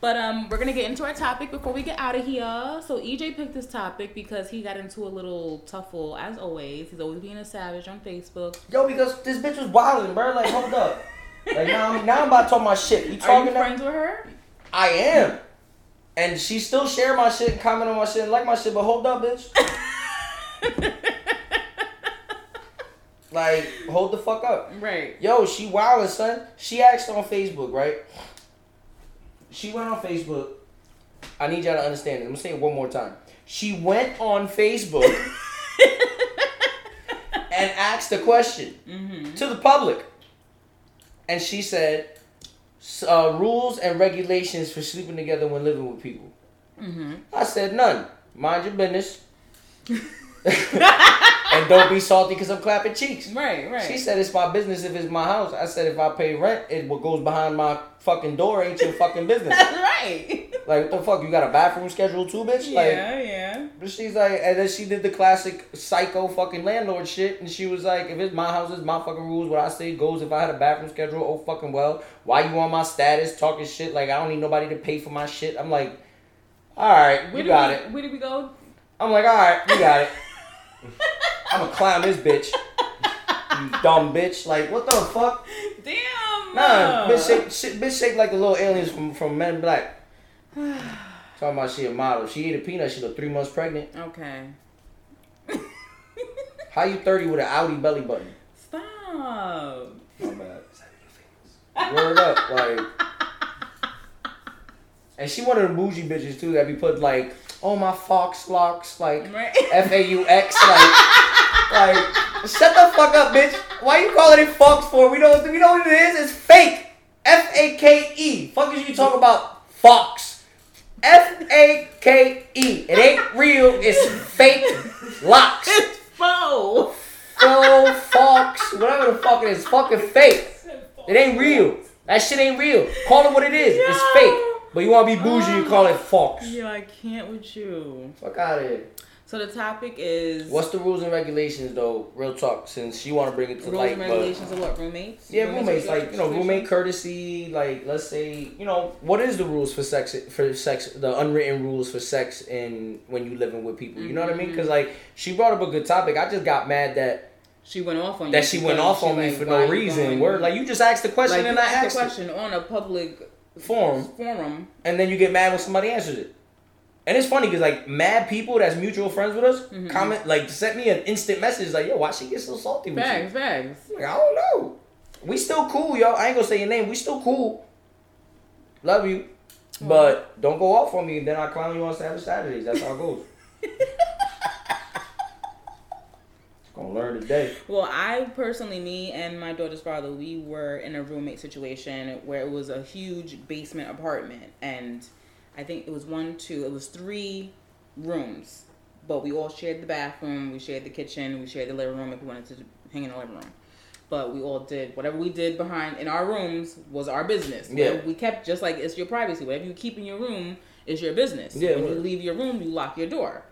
But um, we're gonna get into our topic before we get out of here. So E J picked this topic because he got into a little tuffle, as always. He's always being a savage on Facebook. Yo, because this bitch was wilding, bro. Like, hold up. Like now, I'm, now I'm about to talk my shit. You talking? Are you now? Friends with her? I am, and she still share my shit, and comment on my shit, and like my shit. But hold up, bitch. Like, hold the fuck up. Right. Yo, she wildin', son. She asked on Facebook, right? She went on Facebook. I need y'all to understand it. I'm gonna say it one more time. She went on Facebook and asked a question mm-hmm. to the public. And she said, uh, rules and regulations for sleeping together when living with people. Mm-hmm. I said, none. Mind your business. And don't be salty because I'm clapping cheeks. Right, right. She said, it's my business if it's my house. I said, if I pay rent, it what goes behind my fucking door ain't your fucking business. That's right. Like, what the fuck? You got a bathroom schedule too, bitch? Like, yeah, yeah. But she's like, and then she did the classic psycho fucking landlord shit. And she was like, if it's my house, it's my fucking rules. What I say goes. If I had a bathroom schedule, oh fucking well. Why you on my status talking shit? Like, I don't need nobody to pay for my shit. I'm like, all right, we got we, it. Where did we go? I'm like, all right, we got it. I'm gonna clown this bitch. You dumb bitch. Like, what the fuck? Damn. Nah, bitch shaped shit, bitch shaped like the little aliens from, from Men in Black. Talking about she a model. She ate a peanut. She looked three months pregnant. Okay. How you thirty with an outie belly button? Stop. My bad. Word up, like. And she one of the bougie bitches too that be put like, oh my fox locks, like right. F A U X, like, like shut the fuck up, bitch. Why you calling it fox for? We know we know what it is. It's fake. F A K E. Fuck is you talking about fox? F A K E. It ain't real. It's fake locks. It's faux. Faux fox. Whatever the fuck it is, fucking fake. It ain't real. That shit ain't real. Call it what it is. Yo. It's fake. But you want to be bougie, you call it fox. Yeah, I can't with you. Fuck out of here. So the topic is... What's the rules and regulations, though? Real talk, since you want to bring it to light. Rules and regulations of what? Roommates? Yeah, roommates. Like, you know, roommate courtesy. Like, let's say, you know, what is the rules for sex, for sex, the unwritten rules for sex in when you living with people? You know what I mean? Because, like, she brought up a good topic. I just got mad that... She went off on you. That she went off on me for no reason. Word. Like, you just asked the question and I asked the question on a public... Forum. Forum. And then you get mad when somebody answers it. And it's funny because, like, mad people that's mutual friends with us mm-hmm. comment, like, sent me an instant message, like, yo, why she get so salty with bags, you? Bags, bags. Like, I don't know. We still cool, yo. I ain't gonna say your name. We still cool. Love you. Aww. But don't go off on me and then I clown you on Savage Saturdays. That's how it goes. Gonna learn today. Well, I personally, me and my daughter's father, we were in a roommate situation where it was a huge basement apartment, and I think it was one, two, it was three rooms, but we all shared the bathroom, we shared the kitchen, we shared the living room if we wanted to hang in the living room. But we all did whatever we did behind in our rooms was our business. Yeah, whatever we kept, just like it's your privacy. Whatever you keep in your room is your business. Yeah, when you leave your room, you lock your door.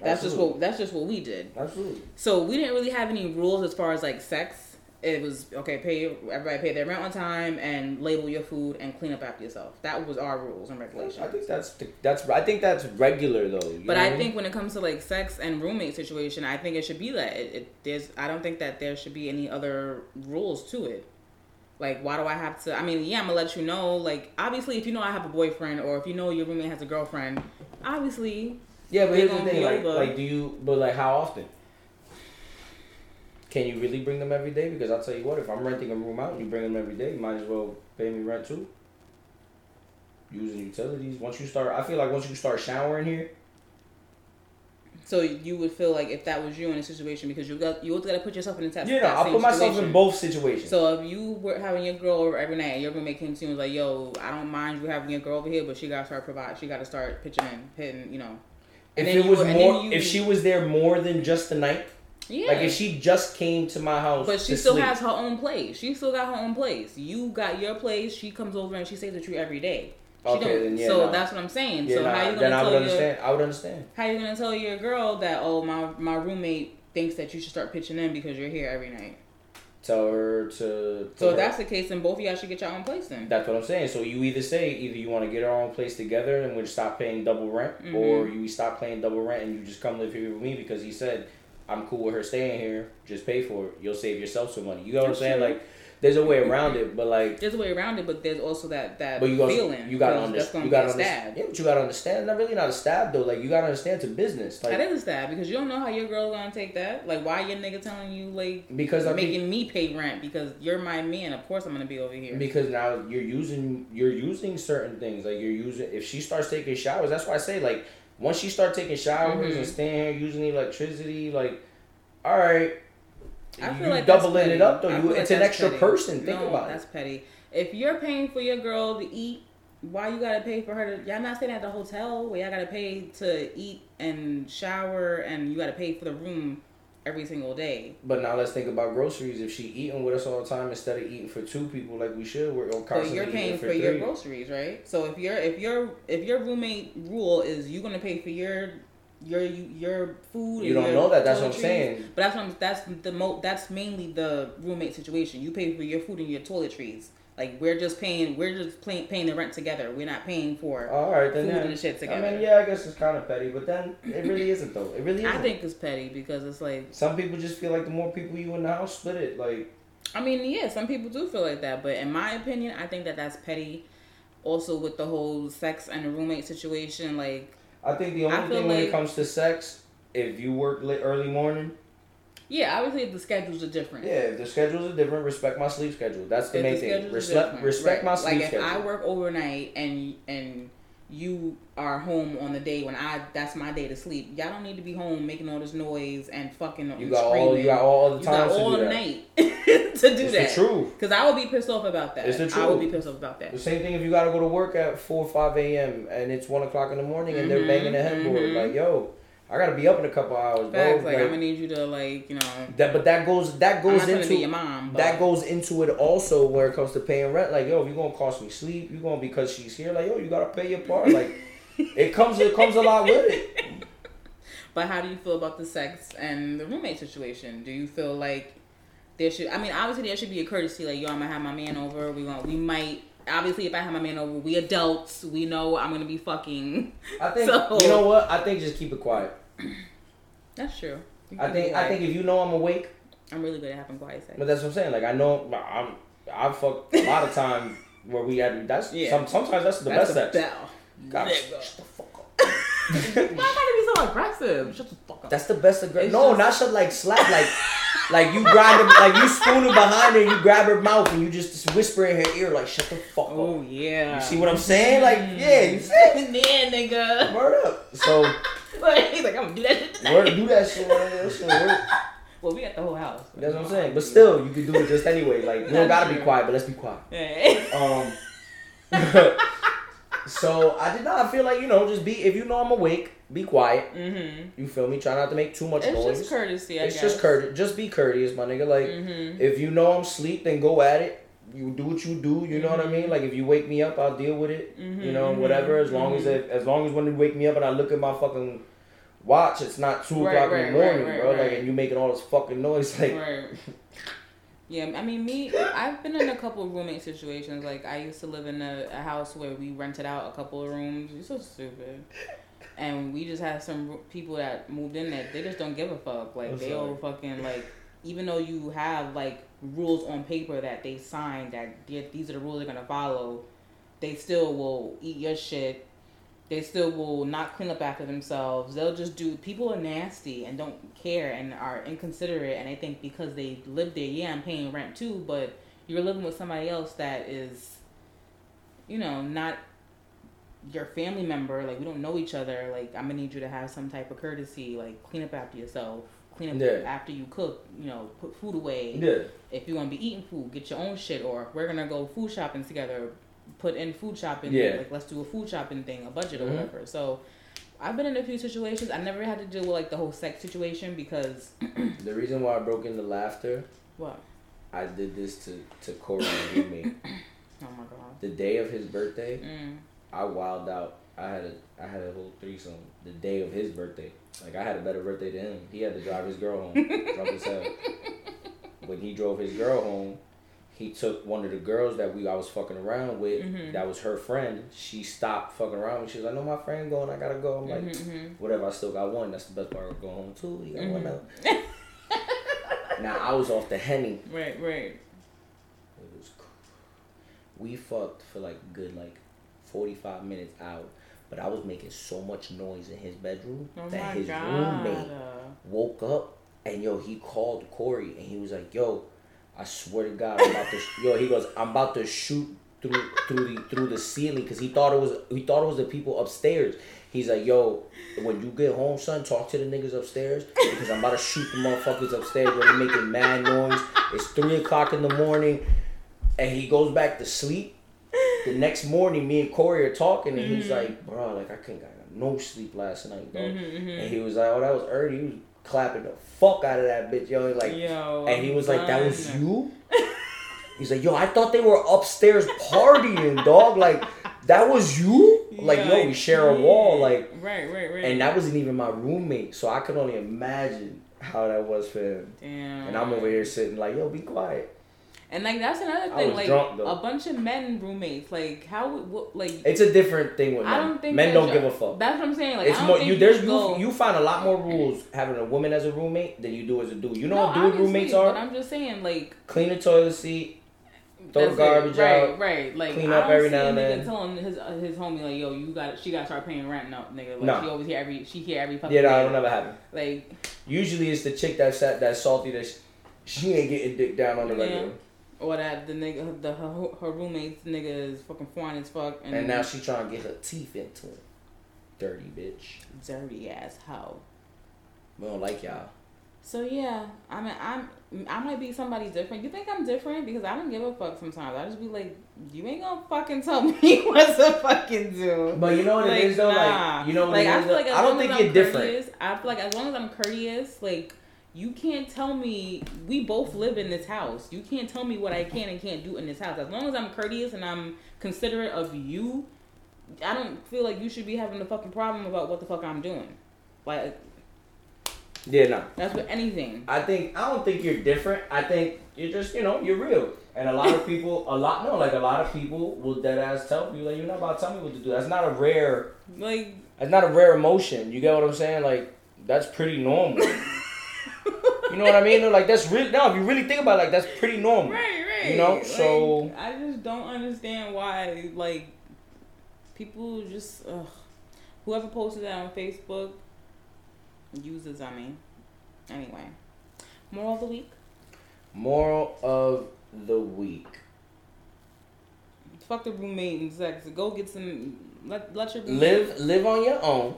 That's Absolutely. just what that's just what we did. Absolutely. So we didn't really have any rules as far as like sex. It was okay. Pay everybody pay their rent on time and label your food and clean up after yourself. That was our rules and regulations. I think that's that's I think that's regular though. You but know? I think when it comes to like sex and roommate situation, I think it should be that it, it there's. I don't think that there should be any other rules to it. Like, why do I have to? I mean, yeah, I'm gonna let you know. Like, obviously, if you know I have a boyfriend or if you know your roommate has a girlfriend, obviously. Yeah, but here's the thing, like, like, do you, but, like, how often? Can you really bring them every day? Because I'll tell you what, if I'm renting a room out and you bring them every day, you might as well pay me rent, too. Using utilities. Once you start, I feel like once you start showering here. So you would feel like if that was you in a situation, because you got you also got to put yourself in the test. Yeah, no, I'll put myself situation. in both situations. So if you were having your girl over every night, your roommate came to you and was like, yo, I don't mind you having your girl over here, but she got to start providing, she got to start pitching in, hitting, you know. If it was were, more, you, if she was there more than just the night, yeah. Like if she just came to my house, but she to still sleep. has her own place. She still got her own place. You got your place. She comes over and she stays with you every day. She okay, don't, then yeah. So no. that's what I'm saying. Yeah, so nah, how you gonna then I would understand. Your, I would understand. How you gonna tell your girl that oh my my roommate thinks that you should start pitching in because you're here every night? Tell her to. So if her. that's the case, then both of y'all should get your own place then. That's what I'm saying. So you either say, either you want to get our own place together and we'll stop paying double rent, mm-hmm. or you stop paying double rent and you just come live here with me because he said, I'm cool with her staying here, just pay for it. You'll save yourself some money. You know what I'm saying? Like, There's a way around it, but like there's a way around it, but there's also that that but you gotta, feeling. You gotta understand. You gotta understand. Yeah, but you gotta understand. Not really not a stab though. Like you gotta understand to business. Like, that is a stab because you don't know how your girl gonna take that. Like why your nigga telling you like because you're making me pay rent because you're my man. Of course I'm gonna be over here. Because now you're using you're using certain things like you're using. If she starts taking showers, that's why I say like once she start taking showers mm-hmm. and staying here using the electricity, like all right. I feel you like doubling it up though. You, like it's an extra petty. person. Think no, about that's it. That's petty. If you're paying for your girl to eat, why you gotta pay for her to? Y'all not staying at the hotel where y'all gotta pay to eat and shower, and you gotta pay for the room every single day. But now let's think about groceries. If she eating with us all the time instead of eating for two people like we should, we're constantly so you're paying for, for your groceries, right? So if your if your if your roommate rule is you gonna pay for your Your your food. You and don't your know that. That's what I'm saying. But that's what I'm, that's the mo. That's mainly the roommate situation. You pay for your food and your toiletries. Like we're just paying. We're just paying paying the rent together. We're not paying for all right. Then food then, and the shit together. I mean, yeah, I guess it's kind of petty, but then it really isn't though. It really isn't. I think it's petty because it's like some people just feel like the more people you in the house, split it. Like, I mean, yeah, some people do feel like that, but in my opinion, I think that that's petty. Also, with the whole sex and the roommate situation, like. I think the only thing when like, it comes to sex, if you work late early morning. Yeah, obviously if the schedules are different. Yeah, if the schedules are different, respect my sleep schedule. That's the if main the thing. Resle- respect right. my sleep like schedule. Like if I work overnight and and you are home on the day when I that's my day to sleep, y'all don't need to be home making all this noise and fucking you got screaming. All, you got all the time to do that. You got all to night to do it's that. It's the truth. Because I would be pissed off about that. It's the truth. I would be pissed off about that. The same thing if you got to go to work at four or five a.m. and it's one o'clock in the morning and mm-hmm, they're banging the headboard. Mm-hmm. Like, yo, I got to be up in a couple hours. Facts, bro. Like, like, I'm going to need you to, like, you know. That, but that goes that goes I'm not into be your mom, but. That goes into it also where it comes to paying rent. Like, yo, if you're going to cost me sleep, you're going to because she's here. Like, yo, you got to pay your part. Like, it comes it comes a lot with it. But how do you feel about the sex and the roommate situation? Do you feel like there should, I mean, obviously there should be a courtesy, like, yo, I'm going to have my man over. We gonna, we might, obviously if I have my man over, we adults, we know I'm going to be fucking. I think, so, you know what? I think just keep it quiet. That's true. I think I think if you know I'm awake, I'm really good at having quiet sex. But that's what I'm saying. Like I know I'm I fucked a lot of time where we had that's yeah. some, sometimes that's the that's best sex. God, shut the fuck up. Why gotta be so aggressive? Shut the fuck up. That's the best aggressive. No, just... not shut like slap like like you grind her, like you spoon her behind her, and you grab her mouth and you just whisper in her ear like shut the fuck up. Oh yeah. You see what I'm saying? Like yeah, you see? Yeah, nigga. Word up. So. He's like, I'm gonna do that shit tonight. We're gonna do that shit. Well, we got the whole house. That's what I'm saying. But still, you can do it just anyway. Like, we don't gotta true. be quiet, but let's be quiet. Yeah. Um. So I did not feel like you know, just be if you know I'm awake, be quiet. Mm-hmm. You feel me? Try not to make too much it's noise. It's just courtesy. I it's guess. just courteous. Just be courteous, my nigga. Like, mm-hmm. if you know I'm asleep, then go at it. You do what you do, you know mm-hmm. what I mean? Like, if you wake me up, I'll deal with it, mm-hmm. you know, whatever. As mm-hmm. long as it, as long as when you wake me up and I look at my fucking watch, it's not two right, o'clock right, in the morning, right, right, bro. Right. Like, and you making all this fucking noise. Like, right. Yeah, I mean, me, I've been in a couple of roommate situations. Like, I used to live in a, a house where we rented out a couple of rooms. You're so stupid. And we just had some people that moved in that they just don't give a fuck. Like, I'm they sorry. all fucking, like, even though you have, like, rules on paper that they signed that these are the rules they're gonna follow, they still will eat your shit. They still will not clean up after themselves. They'll just do. People are nasty and don't care and are inconsiderate, and they think because they live there, yeah, I'm paying rent too, but you're living with somebody else that is, you know, not your family member. Like we don't know each other. Like I'm gonna need you to have some type of courtesy. Like clean up after yourself. Clean up yeah. after you cook, you know, put food away. Yeah. If you're going to be eating food, get your own shit. Or we're going to go food shopping together, put in food shopping. Yeah. Like, let's do a food shopping thing, a budget or mm-hmm. whatever. So I've been in a few situations. I never had to deal with, like, the whole sex situation because... The reason why I broke into laughter... What? I did this to, to Corey and roommate. Oh, my God. The day of his birthday, mm. I wilded out. I had a I had a whole threesome the day of his birthday. Like, I had a better birthday than him. He had to drive his girl home. Drunk as hell. When he drove his girl home, he took one of the girls that we I was fucking around with. Mm-hmm. That was her friend. She stopped fucking around with me. She was like, no, my friend going. I got to go. I'm like, mm-hmm. whatever. I still got one. That's the best part of going home, too. He got mm-hmm. one out. Now, I was off the Henny. Right, right. we fucked for like good like forty-five minutes out, but I was making so much noise in his bedroom oh that his God. roommate woke up, and yo, he called Corey and he was like, yo, I swear to God, I'm about to sh-. yo, he goes, I'm about to shoot through through the through the ceiling, because he thought it was he thought it was the people upstairs. He's like, yo, when you get home, son, talk to the niggas upstairs, because I'm about to shoot the motherfuckers upstairs where they're making mad noise. It's three o'clock in the morning, and he goes back to sleep. The next morning, me and Corey are talking, and mm-hmm. he's like, bro, like I couldn't got no sleep last night, dog. Mm-hmm, mm-hmm. And he was like, oh, that was early. He was clapping the fuck out of that bitch, yo. Like, yo, and he was like, that was you. He's like, yo, I thought they were upstairs partying, dog. Like, that was you? Like, yeah, yo, we share a wall. Like, right, right, right. And that wasn't even my roommate, so I could only imagine how that was for him. Damn. And I'm over here sitting like, yo, be quiet. And, like, that's another thing. Like, drunk, a bunch of men roommates. Like, how, what, like... It's a different thing with men. I don't think men don't drunk. give a fuck. That's what I'm saying. Like, it's I don't more, think you, there's you, go... you find a lot more rules having a woman as a roommate than you do as a dude. You know no, what dude roommates are? But I'm just saying, like... Clean the toilet seat. Throw the garbage right, out. Right, right. Like, clean up I don't every see now and then. Telling his uh, his homie, like, yo, you got she got to start paying rent now, nigga. Like, no. She always hear every, she hear every fucking Yeah, no, day. It'll never happen. Like... Usually it's the chick that's, that's salty that she, she ain't getting dick down on the regular. Or that the nigga, the her, her roommate's nigga is fucking fine as fuck. And, and now she trying to get her teeth into it. Dirty bitch. Dirty ass hoe. We don't like y'all. So yeah, I mean, I'm I might be somebody different. You think I'm different? Because I don't give a fuck sometimes. I just be like, you ain't gonna fucking tell me what to fucking do. But you know what like, it is though? Nah. Like, you know what like, it I is? Feel like I don't think you're courteous, different. I feel like as long as I'm courteous, like... You can't tell me, we both live in this house. You can't tell me what I can and can't do in this house. As long as I'm courteous and I'm considerate of you, I don't feel like you should be having a fucking problem about what the fuck I'm doing. Like, yeah, no. That's with anything. I think, I don't think you're different. I think you're just, you know, you're real. And a lot of people, a lot, no, like a lot of people will dead ass tell you, like, you're not about to tell me what to do. That's not a rare, like, that's not a rare emotion. You get what I'm saying? Like, that's pretty normal. You know what I mean? Like, that's really, no, if you really think about it, like, that's pretty normal. Right, right. You know, like, so. I just don't understand why, like, people just, ugh. Whoever posted that on Facebook, users, I mean. Anyway. Moral of the week? Moral of the week. Fuck the roommate and sex. Go get some, let, let your roommate. Live, live on your own.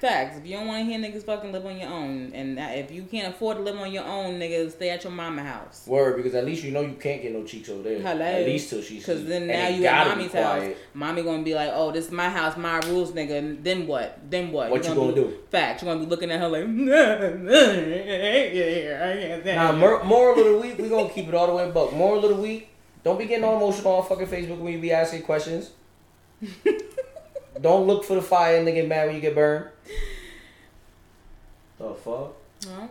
Facts. If you don't want to hear niggas fucking live on your own, and if you can't afford to live on your own, niggas, stay at your mama house. Word, because at least you know you can't get no cheeks over there. Hello. At least till she's. Because then now you at mommy's house. Mommy gonna be like, oh, this is my house, my rules, nigga. And then what? Then what? What you gonna, you gonna be, do? Facts. You gonna be looking at her like, nah. Mor- moral of the week, we gonna keep it all the way in buck. Moral of the week, don't be getting all emotional on fucking Facebook when you be asking questions. Don't look for the fire and then get mad when you get burned. The fuck? Huh?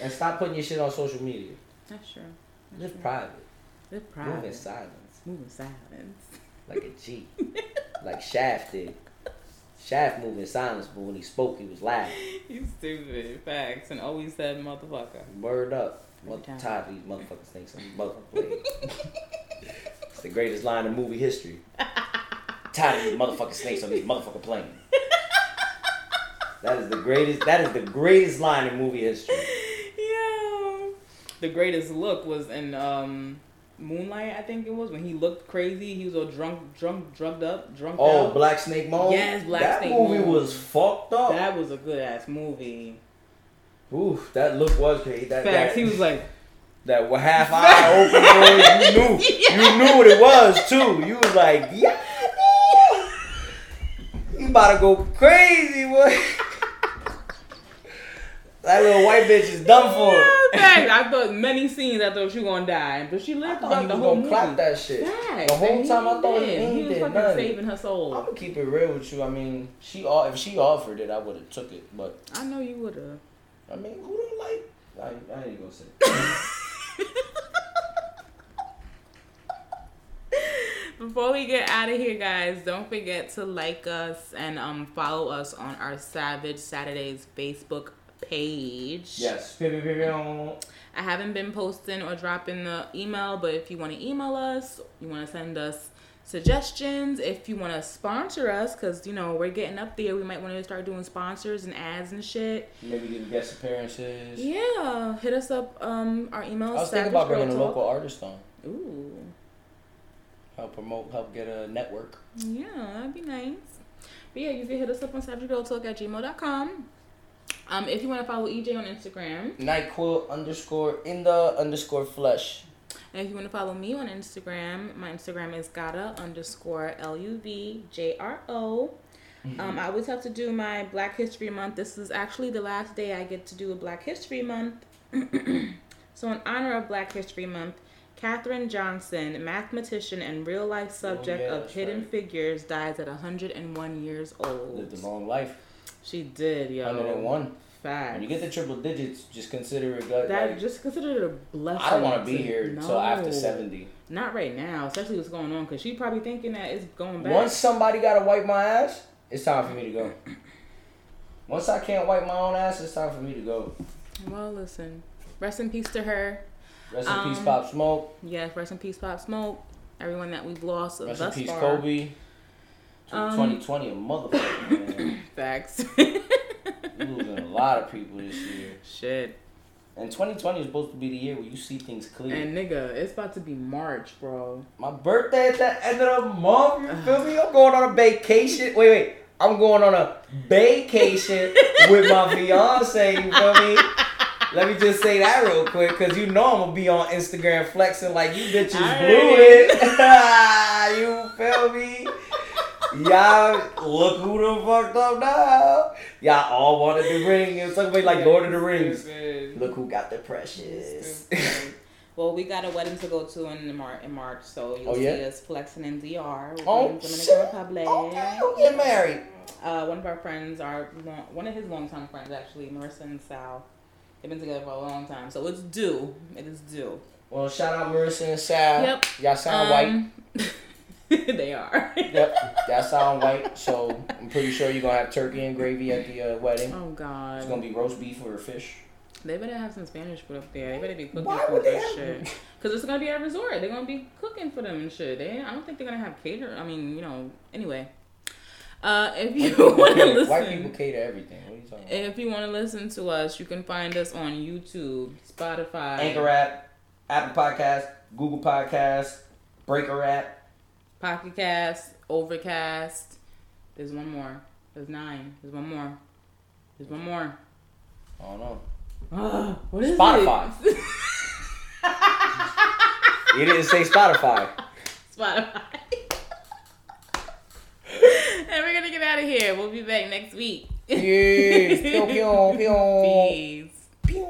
And stop putting your shit on social media. That's true. That's Live true. private. Live private. Move in silence. Move in silence. Like a G. Like Shaft did. Shaft moved in silence, but when he spoke, he was laughing. He's stupid. Facts. And always said motherfucker. Word up. What well, tired of these motherfuckers think some motherfucker. It's the greatest line in movie history. Tired of these motherfucking snakes on this motherfucking plane. That is the greatest. That is the greatest line in movie history. Yeah. The greatest look was in um, Moonlight. I think it was when he looked crazy. He was all drunk, drunk, drugged up, drunk. Oh, out. Black Snake Moan. Yes, Black that Snake Moan. That movie Moon. was fucked up. That was a good ass movie. Oof, that look was crazy. That, Facts. That, he was like. That half eye open. Boy, you knew. Yeah. You knew what it was too. You was like, yeah. About to go crazy, boy. That little white bitch is done for. Yeah, I thought many scenes I thought she was gonna die, but she lived throughout the whole movie. Clap that shit. Facts. The whole and time I thought he, he was fucking nothing. Saving her soul. I'm gonna keep it real with you. I mean, she if she offered it, I would have took it, but I know you would have. I mean, who don't like? I, I ain't gonna say. Before we get out of here, guys, don't forget to like us and um, follow us on our Savage Saturdays Facebook page. Yes. I haven't been posting or dropping the email, but if you want to email us, you want to send us suggestions, if you want to sponsor us, because, you know, we're getting up there. We might want to start doing sponsors and ads and shit. Maybe do guest appearances. Yeah. Hit us up. Um, Our email. I was thinking about bringing a local artist on. Ooh. Help promote, help get a network. Yeah, that'd be nice. But yeah, you can hit us up on savage girl talk at gmail dot com. Um, if you want to follow E J on Instagram. Nyquil underscore in the underscore flesh. And if you want to follow me on Instagram, my Instagram is gotta underscore L U V J R O. Mm-hmm. Um, I always have to do my Black History Month. This is actually the last day I get to do a Black History Month. So in honor of Black History Month, Katherine Johnson, mathematician and real-life subject oh, yeah, of Hidden right. Figures, dies at one hundred one years old. Lived a long life. She did, yo. one hundred one. Facts. When you get the triple digits, just consider it good. That, like, just consider it a blessing. I don't want to be here until no. after seventy. Not right now, especially what's going on, because she probably thinking that it's going back. Once somebody got to wipe my ass, it's time for me to go. Once I can't wipe my own ass, it's time for me to go. Well, listen. Rest in peace to her. Rest in um, peace, Pop Smoke. Yes, rest in peace, Pop Smoke. Everyone that we've lost rest thus in peace, far. Kobe. Um, twenty twenty, a motherfucker, man. Facts. You're losing a lot of people this year. Shit. And twenty twenty is supposed to be the year where you see things clear. And nigga, it's about to be March, bro. My birthday at the end of the month, you feel me? I'm going on a vacation. Wait, wait. I'm going on a vacation with my fiance, you feel me? Let me just say that real quick, because you know I'm going to be on Instagram flexing like you bitches blew it. You feel me? Y'all, look who done fucked up now. Y'all all wanted the ring. It was something like Lord of the Rings. Look who got the precious. Well, we got a wedding to go to in March, in March so you'll oh, yeah? see us flexing in D R. We're oh, going to Dominican Republic. Okay, we'll get married. Uh, one of our friends, our one of his longtime friends, actually, Marissa and Sal. They've been together for a long time, so it's due. It is due. Well, shout out Marissa and Sal. Yep. Y'all sound um, white. They are. Yep, that sound white. So I'm pretty sure you're gonna have turkey and gravy at the uh, wedding. Oh God. It's gonna be roast beef or fish. They better have some Spanish food up there. They better be cooking Why for that have... shit. Cause it's gonna be at a resort. They're gonna be cooking for them and shit. They, I don't think they're gonna have cater. I mean, you know. Anyway, uh, if you want to listen, white people cater everything. What are you talking about? If you want to listen to us, you can find us on YouTube, Spotify, Anchor app, Apple Podcasts, Google Podcasts, Breaker app. Pocket Cast, Overcast. There's one more. There's nine. There's one more. There's one more. I don't know. Uh, what is Spotify. It? Spotify. You didn't say Spotify. Spotify. And we're going to get out of here. We'll be back next week. Yes. Peace.